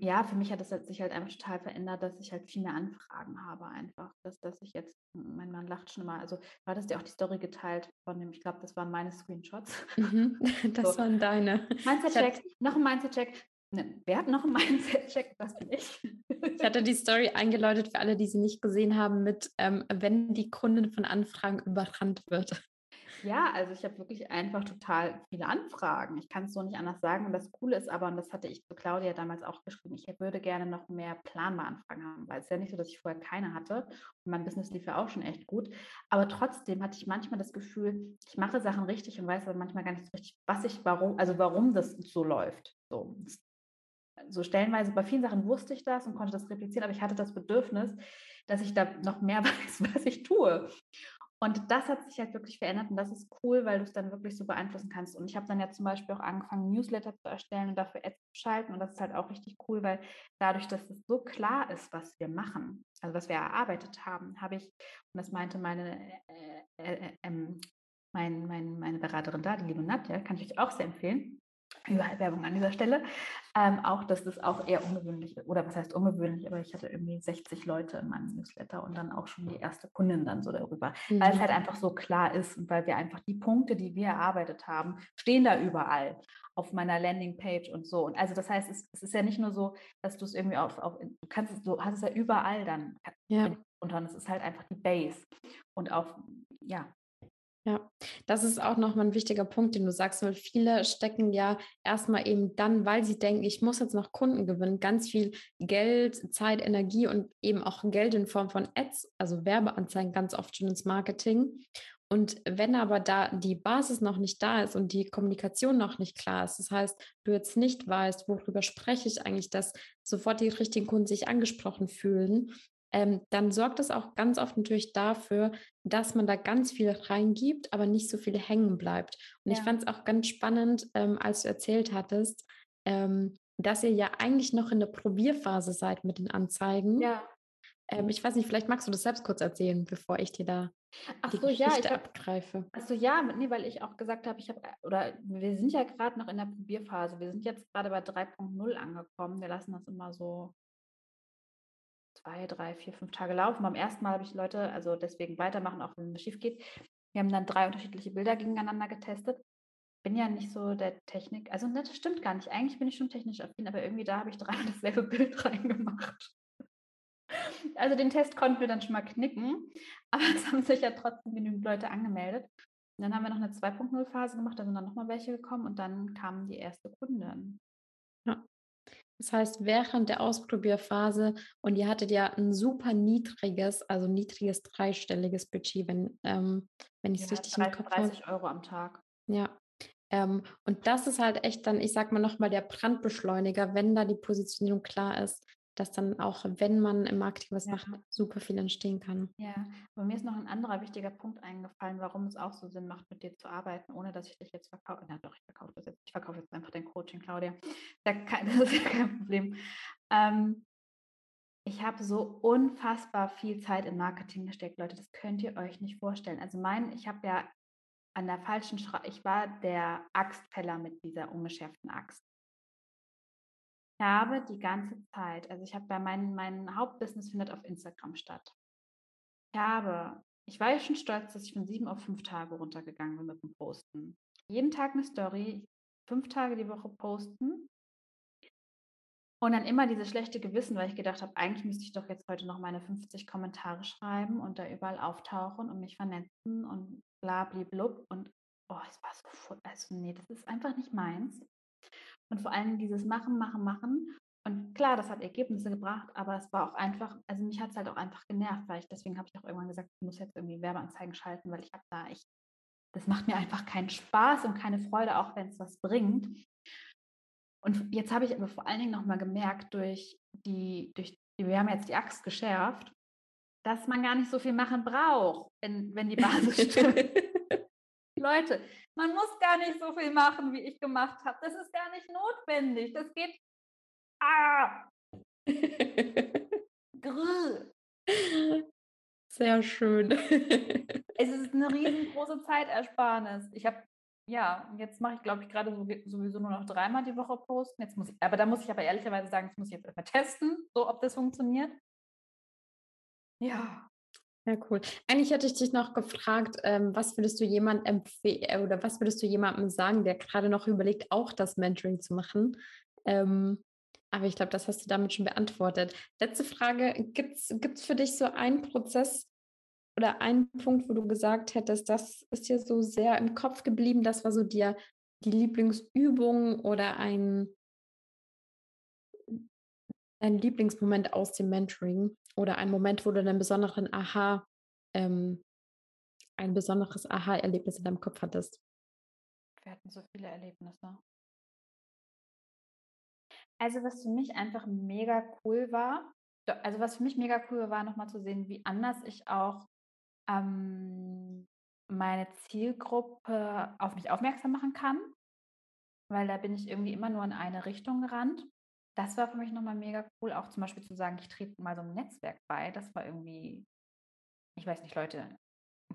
ja, für mich hat es sich halt einfach total verändert, dass ich halt viel mehr Anfragen habe einfach, dass ich jetzt, mein Mann lacht schon mal, also du hattest ja auch die Story geteilt von dem, ich glaube, das waren meine Screenshots. Mhm, das so. Waren deine. Mindset-Check, noch ein Mindset-Check. Ne, wer hat noch einen Mindset-Check? Das bin ich. Ich hatte die Story eingeläutet für alle, die sie nicht gesehen haben, mit wenn die Kundin von Anfragen überrannt wird. Ja, also ich habe wirklich einfach total viele Anfragen. Ich kann es so nicht anders sagen. Und das Coole ist aber, und das hatte ich zu Claudia damals auch geschrieben, ich würde gerne noch mehr planbare Anfragen haben, weil es ist ja nicht so, dass ich vorher keine hatte. Und mein Business lief ja auch schon echt gut. Aber trotzdem hatte ich manchmal das Gefühl, ich mache Sachen richtig und weiß aber manchmal gar nicht so richtig, warum das so läuft. So stellenweise bei vielen Sachen wusste ich das und konnte das replizieren, aber ich hatte das Bedürfnis, dass ich da noch mehr weiß, was ich tue. Und das hat sich halt wirklich verändert und das ist cool, weil du es dann wirklich so beeinflussen kannst. Und ich habe dann ja zum Beispiel auch angefangen, Newsletter zu erstellen und dafür Ads zu schalten. Und das ist halt auch richtig cool, weil dadurch, dass es so klar ist, was wir machen, also was wir erarbeitet haben, habe ich, und das meinte meine Beraterin da, die liebe Nadja, kann ich euch auch sehr empfehlen, überall Werbung an dieser Stelle, auch, dass das auch eher ungewöhnlich, oder was heißt ungewöhnlich, aber ich hatte irgendwie 60 Leute in meinem Newsletter und dann auch schon die erste Kundin dann so darüber, weil es halt einfach so klar ist und weil wir einfach die Punkte, die wir erarbeitet haben, stehen da überall auf meiner Landingpage und so. Und also das heißt, es ist ja nicht nur so, dass du es irgendwie du hast es ja überall dann. Ja. Und dann ist es halt einfach die Base und Ja, das ist auch nochmal ein wichtiger Punkt, den du sagst, weil viele stecken ja erstmal eben dann, weil sie denken, ich muss jetzt noch Kunden gewinnen, ganz viel Geld, Zeit, Energie und eben auch Geld in Form von Ads, also Werbeanzeigen, ganz oft schon ins Marketing. Und wenn aber da die Basis noch nicht da ist und die Kommunikation noch nicht klar ist, das heißt, du jetzt nicht weißt, worüber spreche ich eigentlich, dass sofort die richtigen Kunden sich angesprochen fühlen, dann sorgt das auch ganz oft natürlich dafür, dass man da ganz viel reingibt, aber nicht so viel hängen bleibt. Und ich fand es auch ganz spannend, als du erzählt hattest, dass ihr ja eigentlich noch in der Probierphase seid mit den Anzeigen. Ja. Ich weiß nicht, vielleicht magst du das selbst kurz erzählen, bevor ich dir da abgreife. Achso, ja, nee, weil ich auch gesagt habe, wir sind ja gerade noch in der Probierphase. Wir sind jetzt gerade bei 3.0 angekommen. Wir lassen das immer so 2, 3, 4, 5 Tage laufen. Beim ersten Mal habe ich Leute, also deswegen weitermachen, auch wenn es schief geht. Wir haben dann 3 unterschiedliche Bilder gegeneinander getestet. Bin ja nicht so der Technik, also das stimmt gar nicht. Eigentlich bin ich schon technisch affin, aber irgendwie da habe ich 3 dasselbe Bild reingemacht. Also den Test konnten wir dann schon mal knicken, aber es haben sich ja trotzdem genügend Leute angemeldet. Und dann haben wir noch eine 2.0-Phase gemacht, da sind dann nochmal welche gekommen und dann kamen die erste Kunden. Ja. Das heißt, während der Ausprobierphase, und ihr hattet ja ein super niedriges dreistelliges Budget, wenn ich es richtig im Kopf habe. 30 Euro am Tag. Ja. Und das ist halt echt dann, ich sag mal nochmal, der Brandbeschleuniger, wenn da die Positionierung klar ist, dass dann auch, wenn man im Marketing was macht, super viel entstehen kann. Ja, bei mir ist noch ein anderer wichtiger Punkt eingefallen, warum es auch so Sinn macht, mit dir zu arbeiten, ohne dass ich dich jetzt verkaufe. Na doch, ich verkaufe das jetzt. Ich verkaufe jetzt einfach dein Coaching, Claudia. Das ist ja kein Problem. Ich habe so unfassbar viel Zeit in Marketing gesteckt, Leute. Das könnt ihr euch nicht vorstellen. Also ich habe ja an der falschen Schraube, ich war der Axtfäller mit dieser ungeschärften Axt. Ich habe die ganze Zeit, also ich habe bei mein Hauptbusiness findet auf Instagram statt. Ich war ja schon stolz, dass ich von 7 auf 5 Tage runtergegangen bin mit dem Posten. Jeden Tag eine Story, 5 Tage die Woche posten und dann immer dieses schlechte Gewissen, weil ich gedacht habe, eigentlich müsste ich doch jetzt heute noch meine 50 Kommentare schreiben und da überall auftauchen und mich vernetzen und blablablub und es war so voll, also nee, das ist einfach nicht meins. Und vor allem dieses Machen. Und klar, das hat Ergebnisse gebracht, aber es war auch einfach, also mich hat es halt auch einfach genervt, deswegen habe ich auch irgendwann gesagt, ich muss jetzt irgendwie Werbeanzeigen schalten, weil das macht mir einfach keinen Spaß und keine Freude, auch wenn es was bringt. Und jetzt habe ich aber vor allen Dingen nochmal gemerkt, wir haben jetzt die Axt geschärft, dass man gar nicht so viel machen braucht, wenn die Basis stimmt. Leute, man muss gar nicht so viel machen, wie ich gemacht habe. Das ist gar nicht notwendig. Das geht... Sehr schön. Es ist eine riesengroße Zeitersparnis. Jetzt mache ich, glaube ich, gerade sowieso nur noch 3-mal die Woche posten. Da muss ich ehrlicherweise sagen, das muss ich jetzt erstmal testen, so ob das funktioniert. Ja. Ja, cool. Eigentlich hätte ich dich noch gefragt, was würdest du jemandem sagen, der gerade noch überlegt, auch das Mentoring zu machen? Aber ich glaube, das hast du damit schon beantwortet. Letzte Frage, gibt's für dich so einen Prozess oder einen Punkt, wo du gesagt hättest, das ist dir so sehr im Kopf geblieben, das war so dir die Lieblingsübung oder ein Lieblingsmoment aus dem Mentoring oder ein Moment, wo du ein besonderes Aha-Erlebnis in deinem Kopf hattest? Wir hatten so viele Erlebnisse. Also was für mich mega cool war, nochmal zu sehen, wie anders ich auch meine Zielgruppe auf mich aufmerksam machen kann, weil da bin ich irgendwie immer nur in eine Richtung gerannt. Das war für mich nochmal mega cool, auch zum Beispiel zu sagen, ich trete mal so einem Netzwerk bei. Das war irgendwie, ich weiß nicht, Leute,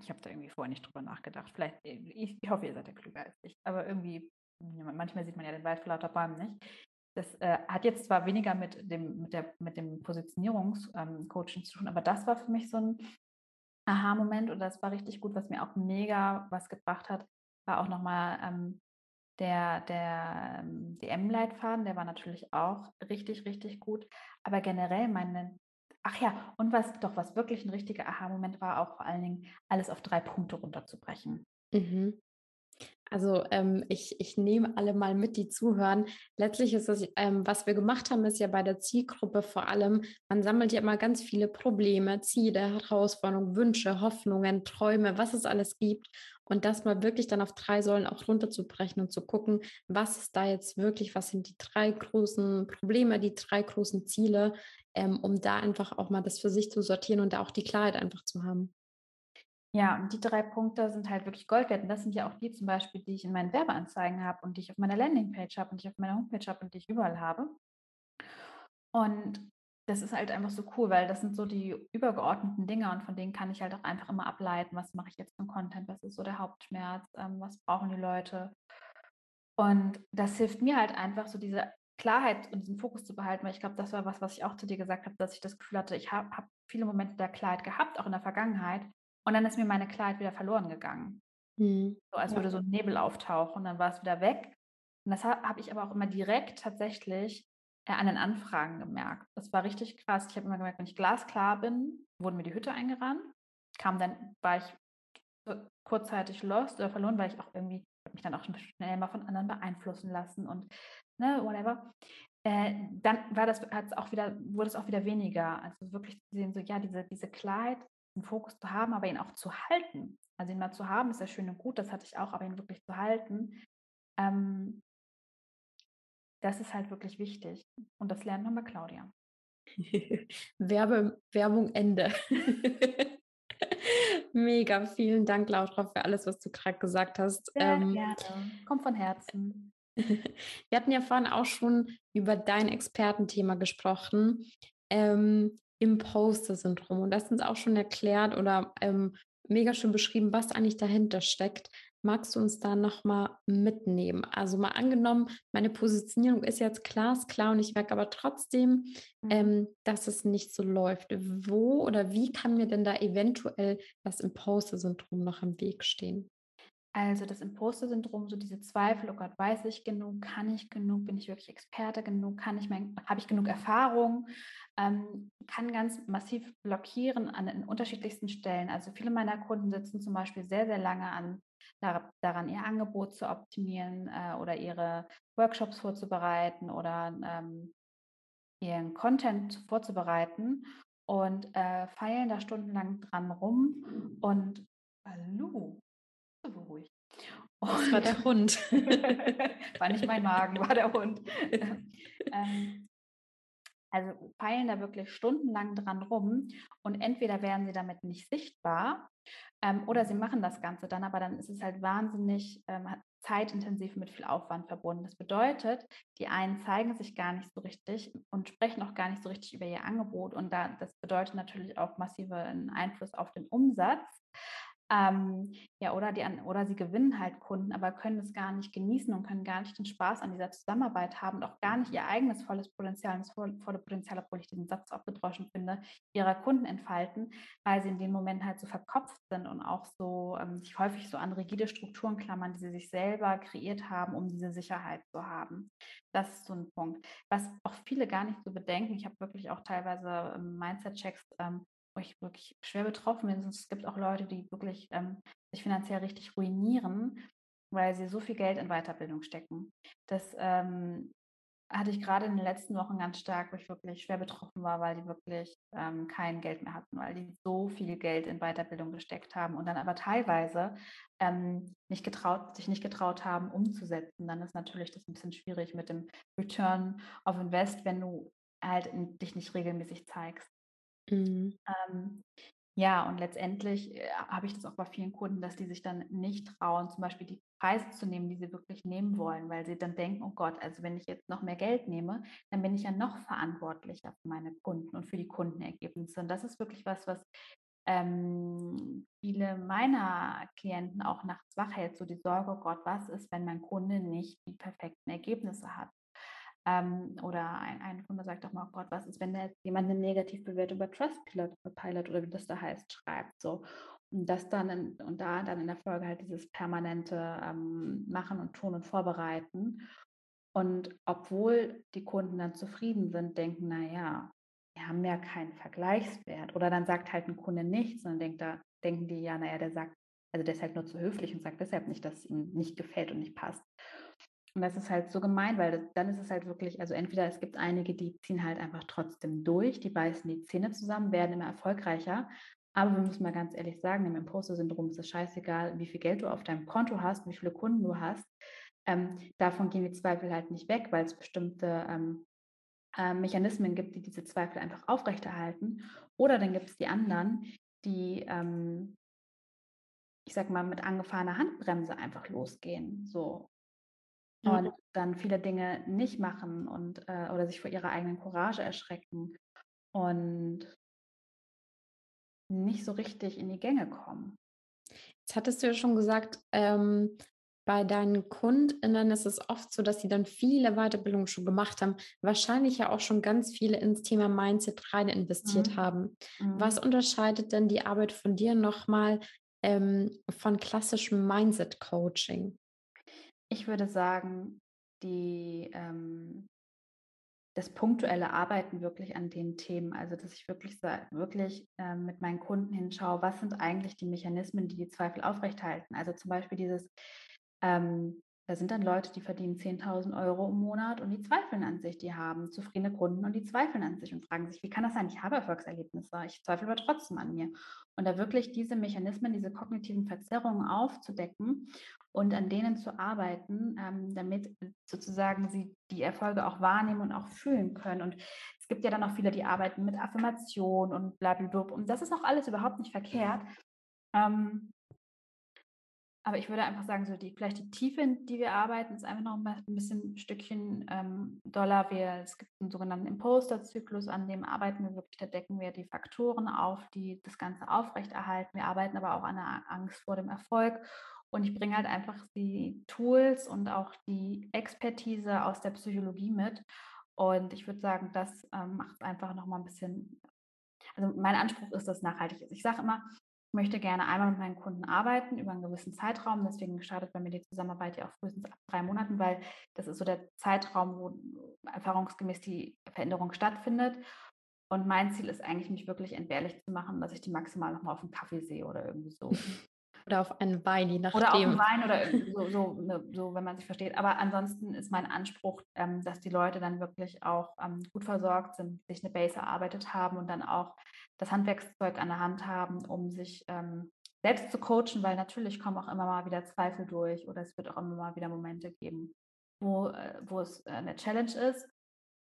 ich habe da irgendwie vorher nicht drüber nachgedacht. Vielleicht, ich hoffe, ihr seid ja klüger als ich, aber irgendwie, manchmal sieht man ja den Wald vor lauter Bäumen nicht. Das hat jetzt zwar weniger mit dem Positionierungscoaching zu tun, aber das war für mich so ein Aha-Moment und das war richtig gut, was mir auch mega was gebracht hat, war auch nochmal... Der DM-Leitfaden, der war natürlich auch richtig, richtig gut. Aber generell was wirklich ein richtiger Aha-Moment war, auch vor allen Dingen, alles auf 3 Punkte runterzubrechen. Mhm. Also ich nehme alle mal mit, die zuhören. Letztlich ist das, was wir gemacht haben, ist ja bei der Zielgruppe vor allem, man sammelt ja immer ganz viele Probleme, Ziele, Herausforderungen, Wünsche, Hoffnungen, Träume, was es alles gibt. Und das mal wirklich dann auf 3 Säulen auch runterzubrechen und zu gucken, was ist da jetzt wirklich, was sind die 3 großen Probleme, die 3 großen Ziele, um da einfach auch mal das für sich zu sortieren und da auch die Klarheit einfach zu haben. Ja, und die 3 Punkte sind halt wirklich Gold wert. Und das sind ja auch die zum Beispiel, die ich in meinen Werbeanzeigen habe und die ich auf meiner Landingpage habe und die ich auf meiner Homepage habe und die ich überall habe. Und das ist halt einfach so cool, weil das sind so die übergeordneten Dinge und von denen kann ich halt auch einfach immer ableiten, was mache ich jetzt für Content, was ist so der Hauptschmerz, was brauchen die Leute. Und das hilft mir halt einfach, so diese Klarheit und diesen Fokus zu behalten, weil ich glaube, das war was ich auch zu dir gesagt habe, dass ich das Gefühl hatte, ich habe viele Momente der Klarheit gehabt, auch in der Vergangenheit, und dann ist mir meine Klarheit wieder verloren gegangen. So als würde so ein Nebel auftauchen und dann war es wieder weg. Und das habe ich aber auch immer direkt tatsächlich an den Anfragen gemerkt. Das war richtig krass. Ich habe immer gemerkt, wenn ich glasklar bin, wurden mir die Hütte eingerannt. War ich so kurzzeitig lost oder verloren, weil ich auch irgendwie mich dann auch schnell mal von anderen beeinflussen lassen und whatever. Dann wurde es auch wieder weniger. Also wirklich zu sehen, so ja, diese Klarheit, den Fokus zu haben, aber ihn auch zu halten. Also ihn mal zu haben, ist ja schön und gut, das hatte ich auch, aber ihn wirklich zu halten, das ist halt wirklich wichtig. Und das lernt man bei Claudia. Werbung Ende. Mega, vielen Dank, Laura, für alles, was du gerade gesagt hast. Sehr gerne. Kommt von Herzen. Wir hatten ja vorhin auch schon über dein Expertenthema gesprochen, Imposter-Syndrom. Und das ist uns auch schon erklärt oder mega schön beschrieben, was eigentlich dahinter steckt. Magst du uns da nochmal mitnehmen? Also mal angenommen, meine Positionierung ist jetzt glasklar und ich merke aber trotzdem, dass es nicht so läuft. Wo oder wie kann mir denn da eventuell das Imposter-Syndrom noch im Weg stehen? Also das Imposter-Syndrom, so diese Zweifel, oh Gott, weiß ich genug, kann ich genug, bin ich wirklich Experte genug, habe ich genug Erfahrung, kann ganz massiv blockieren an den unterschiedlichsten Stellen. Also viele meiner Kunden sitzen zum Beispiel sehr, sehr lange daran, ihr Angebot zu optimieren oder ihre Workshops vorzubereiten oder ihren Content vorzubereiten und feilen da stundenlang dran rum und hallo, beruhigt. Das war der Hund. War nicht mein Magen, war der Hund. Also feilen da wirklich stundenlang dran rum und entweder werden sie damit nicht sichtbar oder sie machen das Ganze dann, aber dann ist es halt wahnsinnig zeitintensiv mit viel Aufwand verbunden. Das bedeutet, die einen zeigen sich gar nicht so richtig und sprechen auch gar nicht so richtig über ihr Angebot und das bedeutet natürlich auch massiven Einfluss auf den Umsatz. Oder sie gewinnen halt Kunden, aber können es gar nicht genießen und können gar nicht den Spaß an dieser Zusammenarbeit haben und auch gar nicht ihr eigenes volles Potenzial, das volle Potenzial, obwohl ich diesen Satz so abgedroschen finde, ihrer Kunden entfalten, weil sie in den Momenten halt so verkopft sind und auch so sich häufig so an rigide Strukturen klammern, die sie sich selber kreiert haben, um diese Sicherheit zu haben. Das ist so ein Punkt, was auch viele gar nicht so bedenken. Ich habe wirklich auch teilweise Mindset-Checks wo ich wirklich schwer betroffen bin. Es gibt auch Leute, die wirklich sich finanziell richtig ruinieren, weil sie so viel Geld in Weiterbildung stecken. Das hatte ich gerade in den letzten Wochen ganz stark, wo ich wirklich schwer betroffen war, weil die wirklich kein Geld mehr hatten, weil die so viel Geld in Weiterbildung gesteckt haben und dann aber teilweise sich nicht getraut haben, umzusetzen. Dann ist natürlich das ein bisschen schwierig mit dem Return of Invest, wenn du halt dich nicht regelmäßig zeigst. Mhm. Und letztendlich habe ich das auch bei vielen Kunden, dass die sich dann nicht trauen, zum Beispiel die Preise zu nehmen, die sie wirklich nehmen wollen, weil sie dann denken, oh Gott, also wenn ich jetzt noch mehr Geld nehme, dann bin ich ja noch verantwortlicher für meine Kunden und für die Kundenergebnisse. Und das ist wirklich was viele meiner Klienten auch nachts wach hält, so die Sorge, oh Gott, was ist, wenn mein Kunde nicht die perfekten Ergebnisse hat? Oder ein Kunde sagt doch mal, oh Gott, was ist, wenn da jetzt jemand eine Negativbewertung über Trustpilot oder wie das da heißt, schreibt, so. Und das dann dann in der Folge halt dieses permanente Machen und Tun und Vorbereiten. Und obwohl die Kunden dann zufrieden sind, denken, naja, wir haben ja keinen Vergleichswert. Oder dann sagt halt ein Kunde nichts und denken die, ja, naja, der ist halt nur zu höflich und sagt deshalb nicht, dass es ihm nicht gefällt und nicht passt. Und das ist halt so gemein, weil dann ist es halt wirklich, also entweder es gibt einige, die ziehen halt einfach trotzdem durch, die beißen die Zähne zusammen, werden immer erfolgreicher. Aber wir müssen mal ganz ehrlich sagen, im Imposter-Syndrom ist es scheißegal, wie viel Geld du auf deinem Konto hast, wie viele Kunden du hast. Davon gehen die Zweifel halt nicht weg, weil es bestimmte Mechanismen gibt, die diese Zweifel einfach aufrechterhalten. Oder dann gibt es die anderen, die ich sag mal, mit angefahrener Handbremse einfach losgehen, so. Und dann viele Dinge nicht machen oder sich vor ihrer eigenen Courage erschrecken und nicht so richtig in die Gänge kommen. Jetzt hattest du ja schon gesagt, bei deinen KundInnen ist es oft so, dass sie dann viele Weiterbildungen schon gemacht haben, wahrscheinlich ja auch schon ganz viele ins Thema Mindset rein investiert haben. Was unterscheidet denn die Arbeit von dir nochmal von klassischem Mindset-Coaching? Ich würde sagen, das punktuelle Arbeiten wirklich an den Themen, also dass ich wirklich mit meinen Kunden hinschaue, was sind eigentlich die Mechanismen, die Zweifel aufrechthalten. Also zum Beispiel dieses, da sind dann Leute, die verdienen 10.000 Euro im Monat und die zweifeln an sich, die haben zufriedene Kunden und die zweifeln an sich und fragen sich, wie kann das sein, ich habe Erfolgserlebnisse, ich zweifle aber trotzdem an mir. Und da wirklich diese Mechanismen, diese kognitiven Verzerrungen aufzudecken und an denen zu arbeiten, damit sozusagen sie die Erfolge auch wahrnehmen und auch fühlen können. Und es gibt ja dann auch viele, die arbeiten mit Affirmation und blablabla. Und das ist auch alles überhaupt nicht verkehrt. Aber ich würde einfach sagen, so die Tiefe, in die wir arbeiten, ist einfach noch ein Stückchen doller. Es gibt einen sogenannten Imposter-Zyklus, an dem arbeiten wir wirklich, da decken wir die Faktoren auf, die das Ganze aufrechterhalten. Wir arbeiten aber auch an der Angst vor dem Erfolg. Und ich bringe halt einfach die Tools und auch die Expertise aus der Psychologie mit. Und ich würde sagen, das macht es einfach nochmal ein bisschen, also mein Anspruch ist, dass es nachhaltig ist. Ich sage immer, ich möchte gerne einmal mit meinen Kunden arbeiten über einen gewissen Zeitraum. Deswegen startet bei mir die Zusammenarbeit ja auch frühestens ab 3 Monaten, weil das ist so der Zeitraum, wo erfahrungsgemäß die Veränderung stattfindet. Und mein Ziel ist eigentlich, mich wirklich entbehrlich zu machen, dass ich die maximal nochmal auf einen Kaffee sehe oder irgendwie so. Oder auf einen Wein, je nachdem. Oder auf einen Wein oder irgendwie so, wenn man sich versteht. Aber ansonsten ist mein Anspruch, dass die Leute dann wirklich auch gut versorgt sind, sich eine Base erarbeitet haben und dann auch das Handwerkszeug an der Hand haben, um sich selbst zu coachen, weil natürlich kommen auch immer mal wieder Zweifel durch oder es wird auch immer mal wieder Momente geben, wo es eine Challenge ist.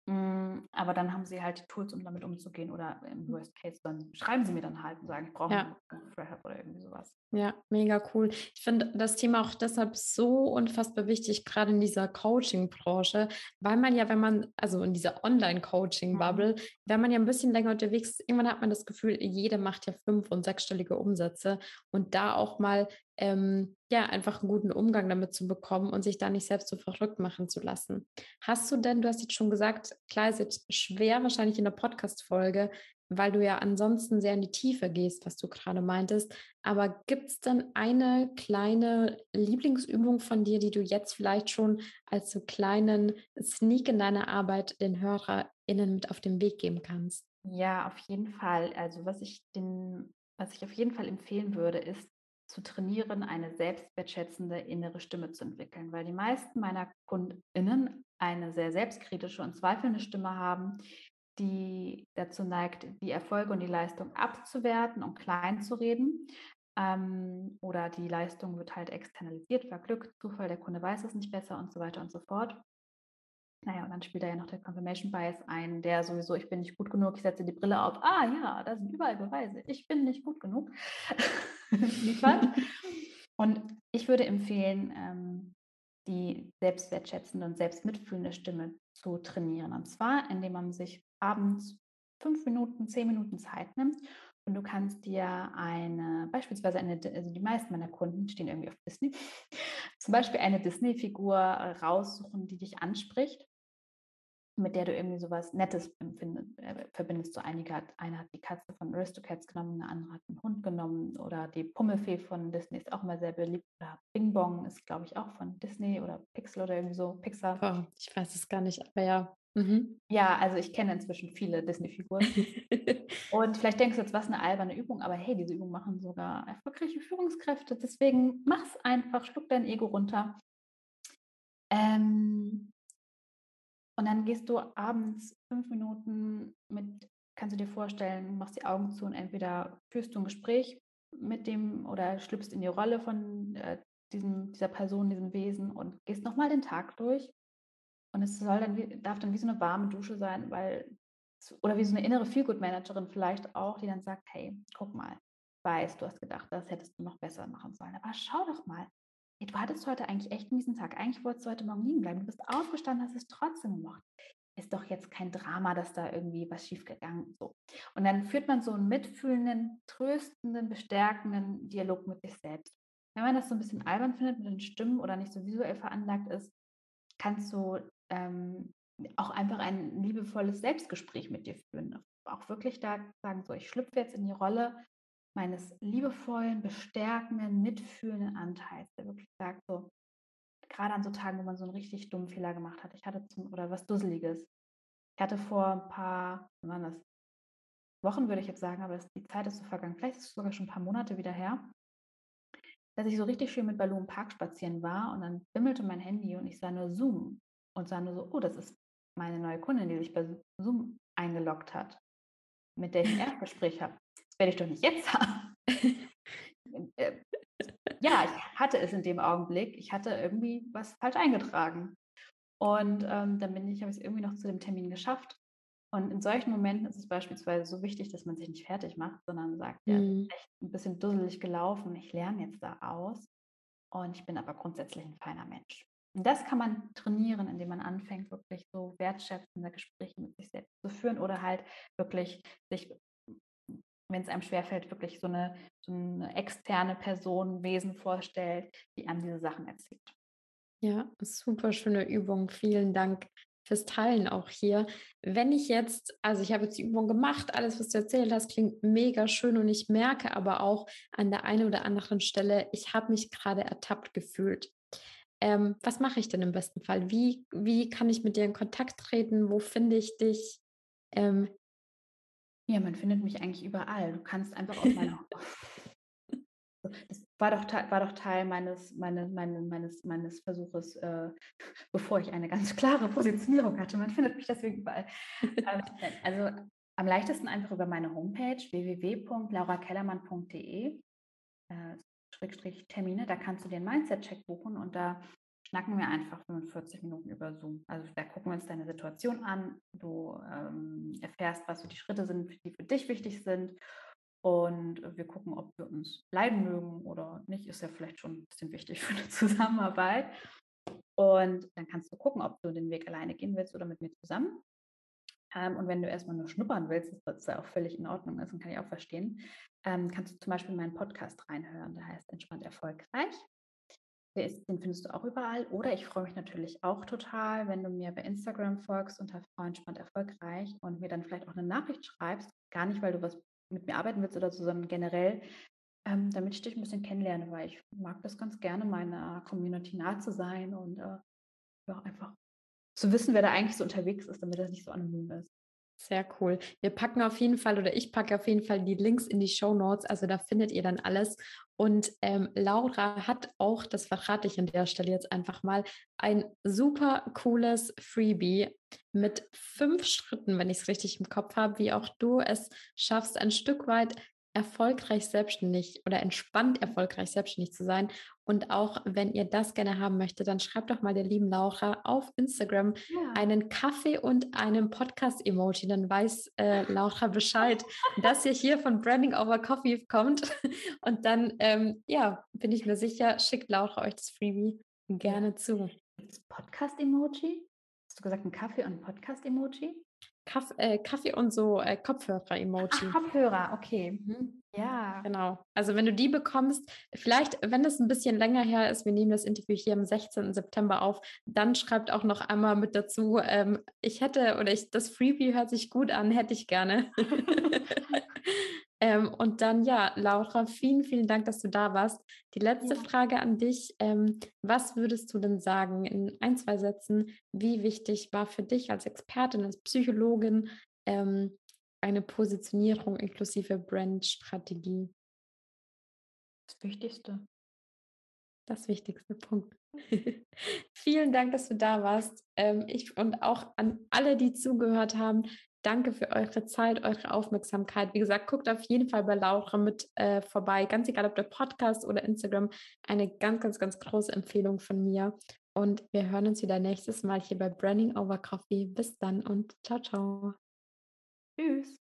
Aber dann haben sie halt die Tools, um damit umzugehen, oder im Worst Case, dann schreiben sie mir dann halt und sagen, ich brauche einen Fresh-Up oder irgendwie sowas. Ja, mega cool. Ich finde das Thema auch deshalb so unfassbar wichtig, gerade in dieser Coaching-Branche, weil man ja, also in dieser Online-Coaching-Bubble, wenn man ja ein bisschen länger unterwegs ist, irgendwann hat man das Gefühl, jeder macht ja 5- und 6-stellige Umsätze, und da auch mal einfach einen guten Umgang damit zu bekommen und sich da nicht selbst so verrückt machen zu lassen. Du hast jetzt schon gesagt, klar, ist jetzt schwer wahrscheinlich in der Podcast-Folge, weil du ja ansonsten sehr in die Tiefe gehst, was du gerade meintest, aber gibt es denn eine kleine Lieblingsübung von dir, die du jetzt vielleicht schon als so kleinen Sneak in deiner Arbeit den HörerInnen mit auf den Weg geben kannst? Ja, auf jeden Fall. Also was ich auf jeden Fall empfehlen würde, ist, zu trainieren, eine selbstwertschätzende innere Stimme zu entwickeln, weil die meisten meiner KundInnen eine sehr selbstkritische und zweifelnde Stimme haben, die dazu neigt, die Erfolge und die Leistung abzuwerten und klein zu reden. Oder die Leistung wird halt externalisiert, war Glück, Zufall, der Kunde weiß es nicht besser und so weiter und so fort. Naja, und dann spielt da ja noch der Confirmation Bias ein, der sowieso, ich bin nicht gut genug, ich setze die Brille auf, da sind überall Beweise, ich bin nicht gut genug, liefert. Und ich würde empfehlen, die selbstwertschätzende und selbstmitfühlende Stimme zu trainieren. Und zwar, indem man sich abends 5 Minuten, 10 Minuten Zeit nimmt. Und du kannst dir also die meisten meiner Kunden stehen irgendwie auf Disney, zum Beispiel eine Disney-Figur raussuchen, die dich anspricht, mit der du irgendwie sowas Nettes verbindest. So eine hat die Katze von Aristocats genommen, eine andere hat einen Hund genommen, oder die Pummelfee von Disney ist auch immer sehr beliebt, oder Bing Bong ist, glaube ich, auch von Disney oder Pixar oder irgendwie so, Pixar. Oh, ich weiß es gar nicht, aber ja. Mhm. Ja, also ich kenne inzwischen viele Disney-Figuren. Und vielleicht denkst du jetzt, was eine alberne Übung, aber hey, diese Übung machen sogar erfolgreiche Führungskräfte. Deswegen mach's einfach, schluck dein Ego runter. Und dann gehst du abends 5 Minuten kannst du dir vorstellen, machst die Augen zu und entweder führst du ein Gespräch mit dem oder schlüpfst in die Rolle von dieser Person, diesem Wesen, und gehst nochmal den Tag durch. Und es darf dann wie so eine warme Dusche sein, oder wie so eine innere Feelgood-Managerin vielleicht auch, die dann sagt, hey, guck mal, du hast gedacht, das hättest du noch besser machen sollen. Aber schau doch mal, du hattest heute eigentlich echt einen miesen Tag. Eigentlich wolltest du heute Morgen liegen bleiben. Du bist aufgestanden, hast es trotzdem gemacht. ist doch jetzt kein Drama, dass da irgendwie was schiefgegangen ist. So. Und dann führt man so einen mitfühlenden, tröstenden, bestärkenden Dialog mit sich selbst. Wenn man das so ein bisschen albern findet mit den Stimmen oder nicht so visuell veranlagt ist, kannst du auch einfach ein liebevolles Selbstgespräch mit dir führen. Auch wirklich da sagen, so, ich schlüpfe jetzt in die Rolle meines liebevollen, bestärkenden, mitfühlenden Anteils, der wirklich sagt, so, gerade an so Tagen, wo man so einen richtig dummen Fehler gemacht hat, oder was Dusseliges. Ich hatte vor ein paar Wochen, würde ich jetzt sagen, aber die Zeit ist so vergangen, vielleicht ist es sogar schon ein paar Monate wieder her, dass ich so richtig schön mit Balou im Park spazieren war und dann bimmelte mein Handy und ich sah nur Zoom und sah nur so, oh, das ist meine neue Kundin, die sich bei Zoom eingeloggt hat, mit der ich ein Erstgespräch habe. Das werde ich doch nicht jetzt haben. Ja, ich hatte es in dem Augenblick. Ich hatte irgendwie was falsch eingetragen. Und dann habe ich es irgendwie noch zu dem Termin geschafft. Und in solchen Momenten ist es beispielsweise so wichtig, dass man sich nicht fertig macht, sondern sagt, ja, es ist echt ein bisschen dusselig gelaufen, ich lerne jetzt da aus und ich bin aber grundsätzlich ein feiner Mensch. Und das kann man trainieren, indem man anfängt, wirklich so wertschätzende Gespräche mit sich selbst zu führen oder halt wirklich sich, wenn es einem schwerfällt, wirklich so eine externe Person, Wesen vorstellt, die einem diese Sachen erzählt. Ja, super schöne Übung. Vielen Dank fürs Teilen auch hier. Wenn ich jetzt, also ich habe jetzt die Übung gemacht, alles, was du erzählt hast, klingt mega schön und ich merke aber auch an der einen oder anderen Stelle, ich habe mich gerade ertappt gefühlt. Was mache ich denn im besten Fall? Wie kann ich mit dir in Kontakt treten? Wo finde ich dich? Ja, man findet mich eigentlich überall. Du kannst einfach auf meiner Das war doch Teil meines Versuches, bevor ich eine ganz klare Positionierung hatte. Man findet mich deswegen überall. Also am leichtesten einfach über meine Homepage www.laurakellermann.de /Termine. Da kannst du den Mindset-Check buchen und da schnacken wir einfach 45 Minuten über Zoom. Also da gucken wir uns deine Situation an. Du erfährst, was so die Schritte sind, die für dich wichtig sind. Und wir gucken, ob wir uns leiden mögen oder nicht. Ist ja vielleicht schon ein bisschen wichtig für eine Zusammenarbeit. Und dann kannst du gucken, ob du den Weg alleine gehen willst oder mit mir zusammen. Und wenn du erstmal nur schnuppern willst, was ja auch völlig in Ordnung ist und kann ich auch verstehen, kannst du zum Beispiel meinen Podcast reinhören. Der heißt Entspannt Erfolgreich. Den findest du auch überall. Oder ich freue mich natürlich auch total, wenn du mir bei Instagram folgst unter Frau Entspannt Erfolgreich und mir dann vielleicht auch eine Nachricht schreibst. Gar nicht, weil du was mit mir arbeiten willst oder so, sondern generell, damit ich dich ein bisschen kennenlerne, weil ich mag das ganz gerne, meiner Community nah zu sein und ja, einfach zu wissen, wer da eigentlich so unterwegs ist, damit das nicht so anonym ist. Sehr cool. Wir packen auf jeden Fall oder ich packe auf jeden Fall die Links in die Shownotes, also da findet ihr dann alles. Und Laura hat auch, das verrate ich an der Stelle jetzt einfach mal, ein super cooles Freebie mit 5 Schritten, wenn ich es richtig im Kopf habe, wie auch du es schaffst, ein Stück weit erfolgreich selbstständig oder entspannt erfolgreich selbstständig zu sein. Und auch wenn ihr das gerne haben möchtet, dann schreibt doch mal der lieben Laura auf Instagram einen Kaffee und einen Podcast-Emoji. Dann weiß Laura Bescheid, dass ihr hier von Branding Over Coffee kommt. Und dann, bin ich mir sicher, schickt Laura euch das Freebie gerne zu. Das Podcast-Emoji? Hast du gesagt, ein Kaffee und ein Podcast-Emoji? Kaffee und so Kopfhörer-Emoji. Kopfhörer, okay. Mhm. Ja. Genau. Also wenn du die bekommst, vielleicht, wenn das ein bisschen länger her ist, wir nehmen das Interview hier am 16. September auf, dann schreibt auch noch einmal mit dazu, das Freebie hört sich gut an, hätte ich gerne. Und dann, Laura, vielen, vielen Dank, dass du da warst. Die letzte Frage an dich, was würdest du denn sagen in 1, 2 Sätzen, wie wichtig war für dich als Expertin, als Psychologin eine Positionierung inklusive Brandstrategie? Das Wichtigste. Das wichtigste Punkt. Vielen Dank, dass du da warst. Und auch an alle, die zugehört haben, danke für eure Zeit, eure Aufmerksamkeit. Wie gesagt, guckt auf jeden Fall bei Laura mit vorbei. Ganz egal, ob der Podcast oder Instagram. Eine ganz, ganz, ganz große Empfehlung von mir. Und wir hören uns wieder nächstes Mal hier bei Branding Over Coffee. Bis dann und ciao, ciao. Tschüss.